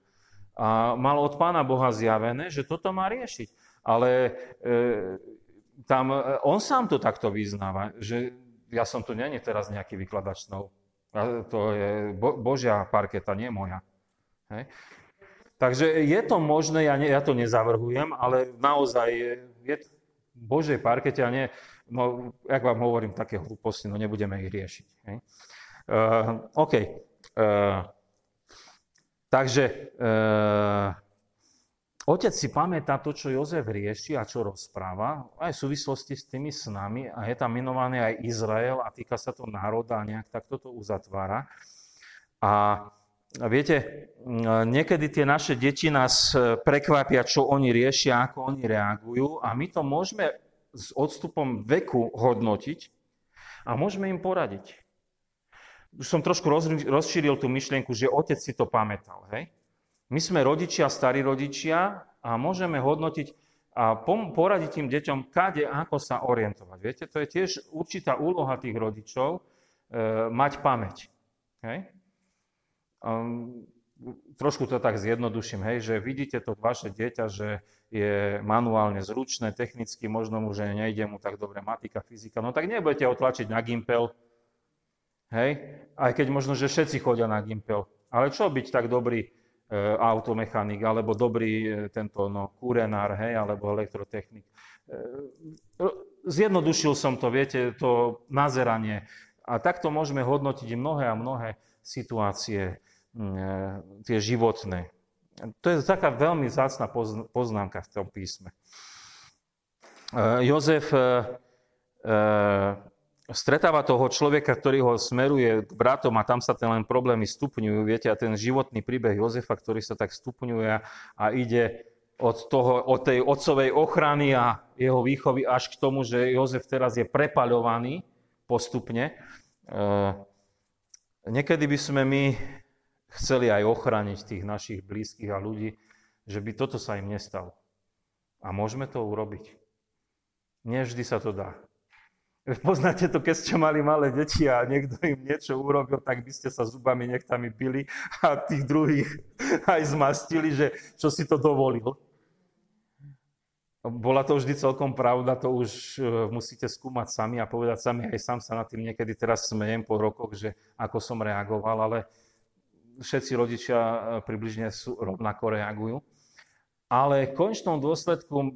A mal od Pána Boha zjavené, že toto má riešiť. Ale tam on sám to takto vyznáva, že ja som tu nie teraz nejaký vykladač snov. To je Božia parketa, nie moja. Hej. Takže je to možné, ja to nezavrhujem, ale naozaj je to Božej parkete a nie... No, jak vám hovorím, také hlúposti, no nebudeme ich riešiť. Hej. OK. Takže otec si pamätá to, čo Jozef rieši a čo rozpráva, aj v súvislosti s tými snami, a je tam menovaný aj Izrael a týka sa to národa a nejak takto to uzatvára. A viete, niekedy tie naše deti nás prekvapia, čo oni riešia, ako oni reagujú a my to môžeme s odstupom veku hodnotiť a môžeme im poradiť. Už som trošku rozšíril tú myšlienku, že otec si to pamätal. Hej? My sme rodičia, starí rodičia a môžeme hodnotiť a poradiť tým deťom, kade ako sa orientovať. Viete, to je tiež určitá úloha tých rodičov, mať pamäť. Hej? Trošku to tak zjednoduším, hej, že vidíte to vaše dieťa, že je manuálne zručné, technicky, možno mu, že nejde mu tak dobre matika, fyzika, no tak nebudete ho tlačiť na gimpel, hej, aj keď možno, že všetci chodia na gimpel. Ale čo byť tak dobrý automechanik, alebo dobrý kúrenár, hej, alebo elektrotechnik. Zjednodušil som to, viete, to nazeranie. A takto môžeme hodnotiť mnohé a mnohé situácie, tie životné. To je taká veľmi vzácna poznámka v tom písme. Jozef stretáva toho človeka, ktorý ho smeruje k bratom a tam sa ten len problémy stupňujú. Viete, a ten životný príbeh Jozefa, ktorý sa tak stupňuje a ide od tej otcovej ochrany a jeho výchovy až k tomu, že Jozef teraz je prepaľovaný postupne. Niekedy by sme my chceli aj ochrániť tých našich blízkych a ľudí, že by toto sa im nestalo. A môžeme to urobiť. Nie vždy sa to dá. Poznáte to, keď ste mali malé deti a niekto im niečo urobil, tak by ste sa zubami nechtami bili a tých druhých aj zmastili, že čo si to dovolil. Bola to vždy celkom pravda, to už musíte skúmať sami a povedať sami, aj sám sa nad tým niekedy teraz smejem po rokoch, že ako som reagoval, ale všetci rodičia približne rovnako reagujú. Ale v konečnom dôsledku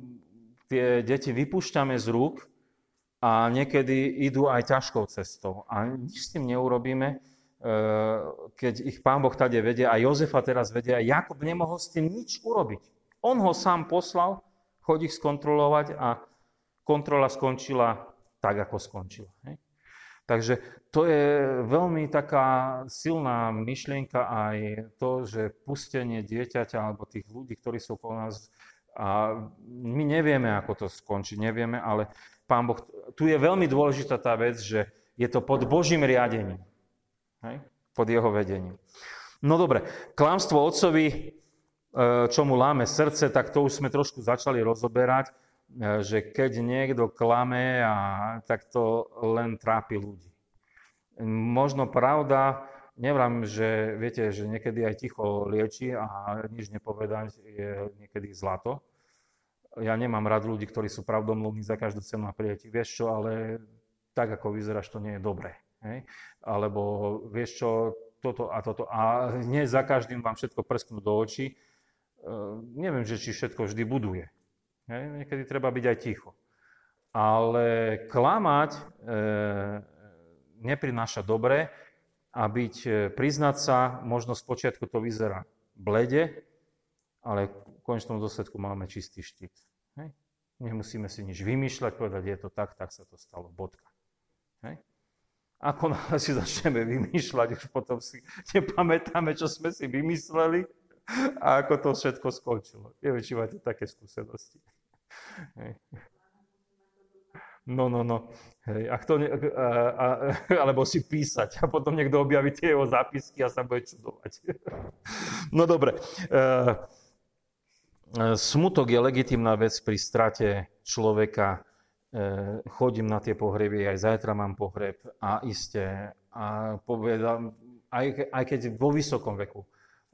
tie deti vypúšťame z rúk, a niekedy idú aj ťažkou cestou. A nič s tým neurobíme, keď ich Pán Boh tade vedie, a Jozefa teraz vedie, a Jakob nemohol s tým nič urobiť. On ho sám poslal, chodí ich skontrolovať a kontrola skončila tak, ako skončila. Takže to je veľmi taká silná myšlienka aj to, že pustenie dieťaťa alebo tých ľudí, ktorí sú po nás, a my nevieme, ako to skončí, nevieme, ale Pán Boh, tu je veľmi dôležitá tá vec, že je to pod Božím riadením. Hej? Pod jeho vedením. No dobre, klamstvo otcovi, čo mu láme srdce, tak to už sme trošku začali rozoberať, že keď niekto klame, tak to len trápi ľudí. Možno pravda, nevravím, že viete, že niekedy aj ticho lieči a nič nepovedať je niekedy zlato. Ja nemám rád ľudí, ktorí sú pravdomluvní za každú cenu a prijatí. Vieš čo, ale tak, ako vyzeráš, to nie je dobré. Hej? Alebo vieš čo, toto a toto. A nie za každým vám všetko prsknú do očí. Neviem, že či všetko vždy buduje. Hej? Niekedy treba byť aj ticho. Ale klamať neprináša dobre a priznať sa, možno spočiatku to vyzerá blede, ale v konečnom dôsledku máme čistý štít. Hej? Nemusíme si nič vymýšľať, povedať, je to tak, tak sa to stalo, bodka. Hej? Ako si začneme vymýšľať, už potom si nepamätáme, čo sme si vymysleli a ako to všetko skončilo. Neviem, či máte také skúsenosti. Hej. No. Hej. Alebo si písať a potom niekto objaví tie jeho zápisky a sa bude čudovať. No dobre. Smutok je legitímna vec pri strate človeka. Chodím na tie pohreby, aj zajtra mám pohreb a iste. A povedám, aj keď vo vysokom veku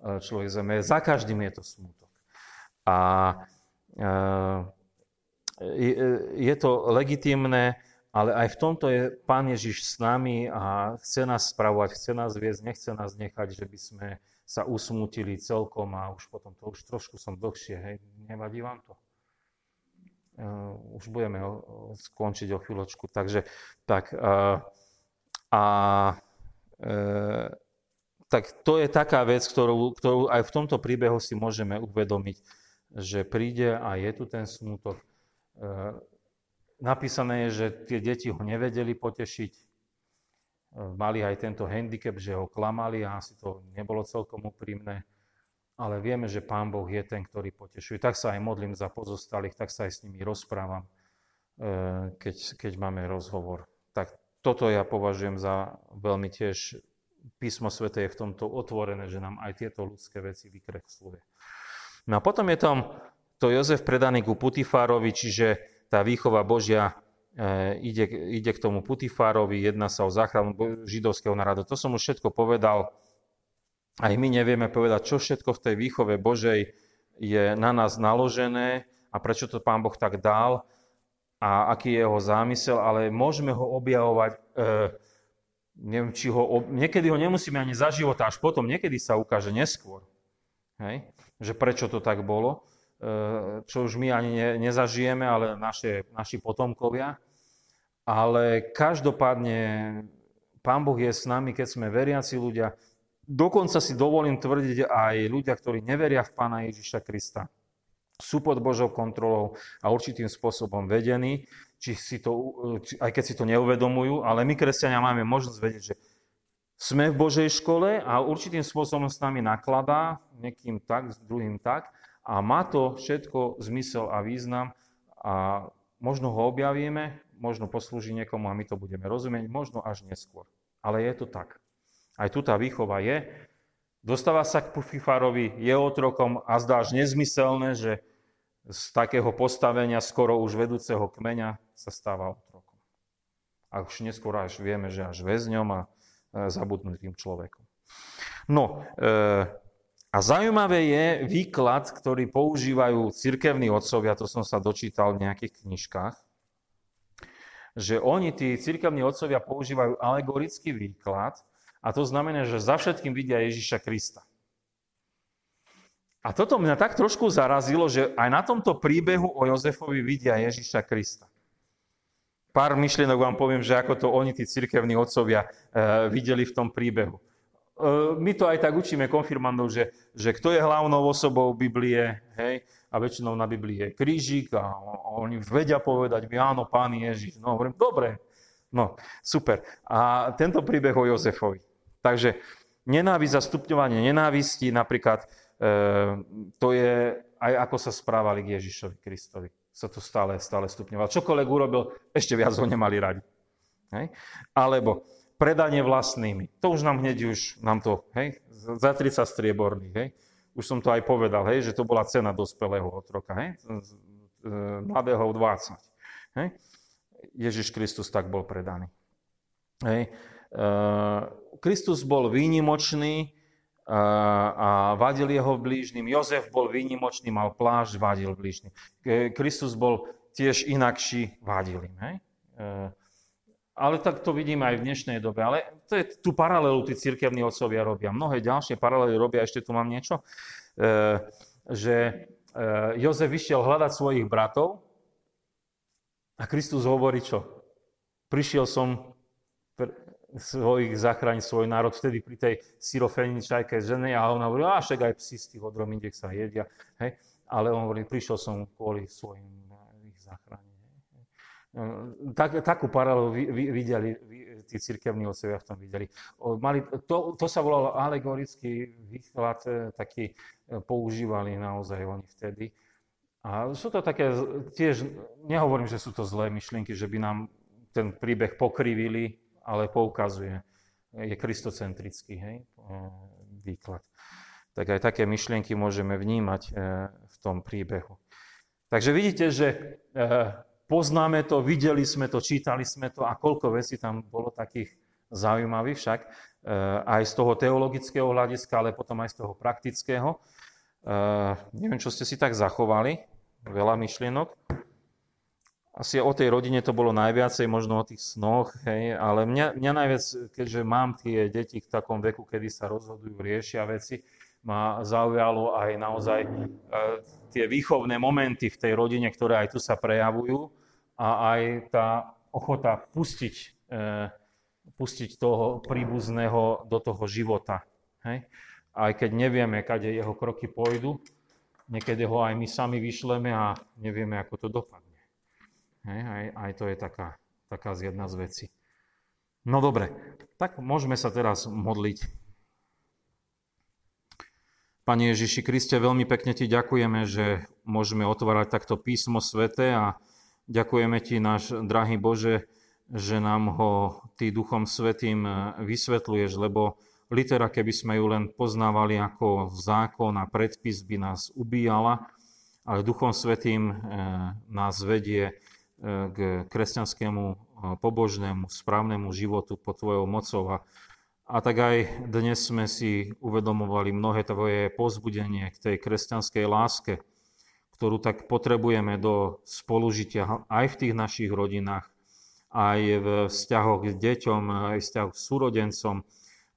človek zomrie, za každým je to smutok. A je to legitímne, ale aj v tomto je Pán Ježiš s nami a chce nás spravovať, chce nás viesť, nechce nás nechať, že by sme sa usmutili celkom a už potom to už trošku som dlhšie, hej, nevadí vám to. Už budeme skončiť o chvíľočku. Takže tak to je taká vec, ktorú aj v tomto príbehu si môžeme uvedomiť, že príde a je tu ten smutok. Napísané je, že tie deti ho nevedeli potešiť. Mali aj tento handicap, že ho klamali a asi to nebolo celkom úprimné. Ale vieme, že Pán Boh je ten, ktorý potešuje. Tak sa aj modlím za pozostalých, tak sa aj s nimi rozprávam, keď máme rozhovor. Tak toto ja považujem za veľmi tiež, písmo sväté je v tomto otvorené, že nám aj tieto ľudské veci vykresluje. No a potom je tam to Jozef predaný ku Putifárovi, čiže tá výchova Božia ide k tomu Putifárovi, jedná sa o záchranu židovského národa. To som už všetko povedal. Aj my nevieme povedať, čo všetko v tej výchove Božej je na nás naložené a prečo to Pán Boh tak dal a aký je jeho zámysel, ale môžeme ho objavovať, neviem, či niekedy ho nemusíme ani za života, až potom, niekedy sa ukáže neskôr, hej? Že prečo to tak bolo. Čo už my ani nezažijeme, ale naši potomkovia. Ale každopádne Pán Boh je s nami, keď sme veriaci ľudia. Dokonca si dovolím tvrdiť aj ľudia, ktorí neveria v Pána Ježiša Krista. Sú pod Božou kontrolou a určitým spôsobom vedení, aj keď si to neuvedomujú, ale my, kresťania, máme možnosť vedieť, že sme v Božej škole a určitým spôsobom s nami nakladá, niekým tak, druhým tak, a má to všetko zmysel a význam a možno ho objavíme, možno poslúži niekomu a my to budeme rozumieť, možno až neskôr. Ale je to tak. Aj tu tá výchova je. Dostáva sa k Putifárovi, je otrokom a zdá až nezmyselné, že z takého postavenia skoro už vedúceho kmeňa sa stáva otrokom. A už neskôr až vieme, že až väzňom a zabudnutým človekom. No, a zaujímavé je výklad, ktorý používajú cirkevní otcovia, to som sa dočítal v nejakých knižkách, že oni, tí cirkevní otcovia, používajú alegorický výklad. A to znamená, že za všetkým vidia Ježiša Krista. A toto mňa tak trošku zarazilo, že aj na tomto príbehu o Jozefovi vidia Ježiša Krista. Pár myšlienok vám poviem, že ako to oni, tí cirkevní otcovia, videli v tom príbehu. My to aj tak učíme konfirmandov, že kto je hlavnou osobou Biblie, hej, a väčšinou na Biblii je krížik a oni vedia povedať, áno, Pán Ježiš. No, hovorím, dobre, no, super. A tento príbeh o Jozefovi. Takže nenávisť, zastupňovanie nenávisti, napríklad, to je aj ako sa správali k Ježišovi Kristovi. Sa to stále stupňovalo. Čokoľvek urobil, ešte viac ho nemali radi. Hej? Alebo predanie vlastnými. To už nám hneď, hej, za 30 strieborných. Hej? Už som to aj povedal, hej, že to bola cena dospelého otroka. Hej? Mladého 20. Hej? Ježiš Kristus tak bol predaný. Hej? Kristus bol výnimočný a vadil jeho blížnym. Jozef bol výnimočný, mal plášť, vadil blížnym. Kristus bol tiež inakší, vadil im. Hej? Ale tak to vidíme aj v dnešnej dobe. Ale to je tú paralelu, tí cirkevní otcovia robia. Mnohé ďalšie paralely robia, ešte tu mám niečo, že Jozef vyšiel hľadať svojich bratov a Kristus hovorí čo? Prišiel som svojich zachrániť svoj národ, vtedy pri tej Syrofeničke žene, a ona hovorí, však aj psi z tých odromindiek sa jedia, hej? Ale on hovorí, prišiel som kvôli svojim ich zachrániť. Takú paralelu videli, tí cirkevní otcovia v tom videli. To sa volalo alegorický výklad, taký používali naozaj oni vtedy. A sú to také, tiež nehovorím, že sú to zlé myšlienky, že by nám ten príbeh pokrivili, ale poukazuje, je kristocentrický, hej, výklad. Tak aj také myšlienky môžeme vnímať v tom príbehu. Takže vidíte, že poznáme to, videli sme to, čítali sme to a koľko vecí tam bolo takých zaujímavých však, aj z toho teologického hľadiska, ale potom aj z toho praktického. Neviem, čo ste si tak zachovali, veľa myšlienok. Asi o tej rodine to bolo najviacej, možno o tých snoch, hej, ale mňa najviac, keďže mám tie deti v takom veku, kedy sa rozhodujú, riešia veci, ma zaujalo aj naozaj tie výchovné momenty v tej rodine, ktoré aj tu sa prejavujú, a aj tá ochota pustiť toho príbuzného do toho života. Hej. Aj keď nevieme, kade jeho kroky pôjdu, niekedy ho aj my sami vyšleme a nevieme, ako to dopadne. Hej, aj to je taká jedna z vecí. No dobre, tak môžeme sa teraz modliť. Pane Ježiši Kriste, veľmi pekne Ti ďakujeme, že môžeme otvárať takto písmo sväté, a ďakujeme Ti, náš drahý Bože, že nám ho Ty Duchom Svätým vysvetľuješ, lebo litera, keby sme ju len poznávali ako zákon a predpis, by nás ubíjala, ale Duchom Svätým nás vedie k kresťanskému, pobožnému, správnemu životu pod Tvojou mocou. A tak aj dnes sme si uvedomovali mnohé Tvoje povzbudenie k tej kresťanskej láske, ktorú tak potrebujeme do spolužitia aj v tých našich rodinách, aj v vzťahoch k deťom, aj v vzťahoch k súrodencom,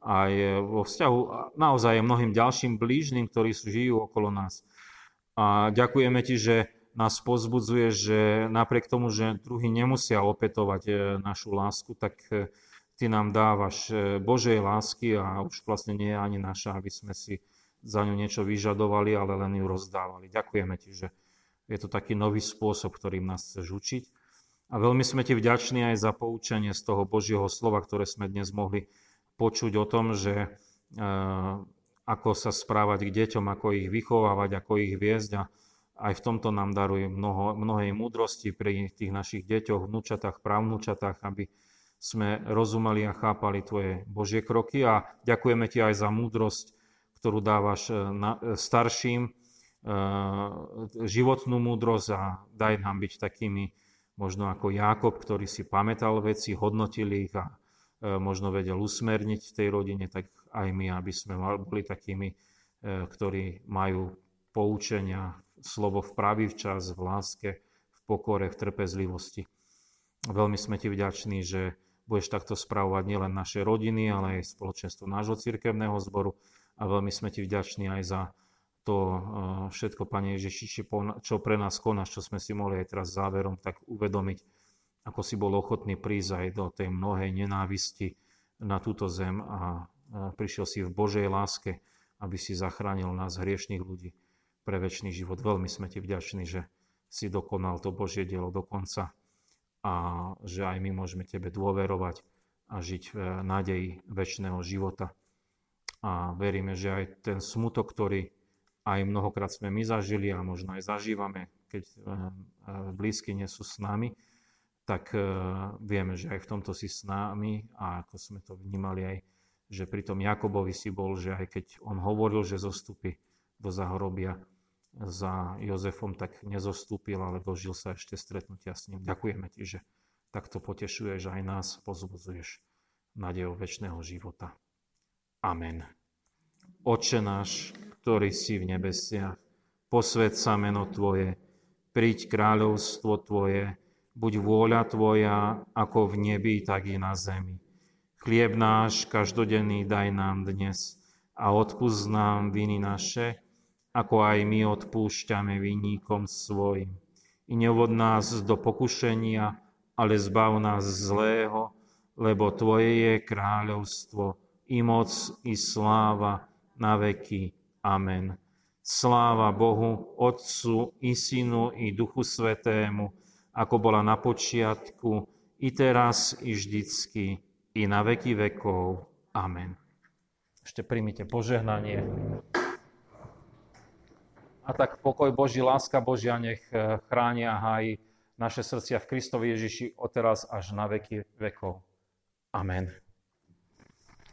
aj vo vzťahu naozaj mnohým ďalším blížnym, ktorí žijú okolo nás. A ďakujeme Ti, že nás povzbudzuje, že napriek tomu, že druhí nemusia opätovať našu lásku, tak Ty nám dávaš Božej lásky a už vlastne nie je ani naša, aby sme si za ňu niečo vyžadovali, ale len ju rozdávali. Ďakujeme ti, že je to taký nový spôsob, ktorým nás chceš učiť. A veľmi sme ti vďační aj za poučenie z toho Božieho slova, ktoré sme dnes mohli počuť o tom, že ako sa správať k deťom, ako ich vychovávať, ako ich viesť. A aj v tomto nám daruje mnohej múdrosti pri tých našich deťoch, vnúčatách, právnúčatách, aby sme rozumeli a chápali tvoje Božie kroky a ďakujeme ti aj za múdrosť, ktorú dávaš starším, životnú múdrosť a daj nám byť takými, možno ako Jakob, ktorý si pamätal veci, hodnotil ich a možno vedel usmerniť v tej rodine, tak aj my, aby sme boli takými, ktorí majú poučenia, slovo v pravý čas, v láske, v pokore, v trpezlivosti. Veľmi sme ti vďační, že budeš takto správovať nielen naše rodiny, ale aj spoločenstvo nášho cirkevného zboru. A veľmi sme ti vďační aj za to všetko, Pane Ježiši, čo pre nás konáš, čo sme si mohli aj teraz záverom tak uvedomiť, ako si bol ochotný prísť aj do tej mnohej nenávisti na túto zem a prišiel si v Božej láske, aby si zachránil nás, hriešných ľudí, pre večný život. Veľmi sme ti vďační, že si dokonal to Božie dielo do konca a že aj my môžeme tebe dôverovať a žiť v nádeji večného života. A veríme, že aj ten smutok, ktorý aj mnohokrát sme my zažili a možno aj zažívame, keď blízky nie sú s nami, tak vieme, že aj v tomto si s nami a ako sme to vnímali aj, že pri tom Jakobovi si bol, že aj keď on hovoril, že zostupí do záhrobia za Jozefom, tak nezostúpil, ale dožil sa ešte stretnutia s ním. Ďakujeme ti, že takto potešuješ aj nás, pozbudzuješ nádejou večného života. Amen. Otče náš, ktorý si v nebesiach, posväť sa meno tvoje, príď kráľovstvo tvoje, buď vôľa tvoja, ako v nebi, tak i na zemi. Chlieb náš každodenný daj nám dnes a odpúsť nám viny naše, ako aj my odpúšťame vinníkom svojim. I neuvod nás do pokušenia, ale zbav nás zlého, lebo tvoje je kráľovstvo, i moc, i sláva na veky. Amen. Sláva Bohu, Otcu, i Synu, i Duchu Svätému, ako bola na počiatku, i teraz, i vždycky, i na veky vekov. Amen. Ešte príjmite požehnanie. A tak pokoj Boží, láska Božia nech chráni a hájí naše srdcia v Kristovi Ježiši od teraz až na veky vekov. Amen.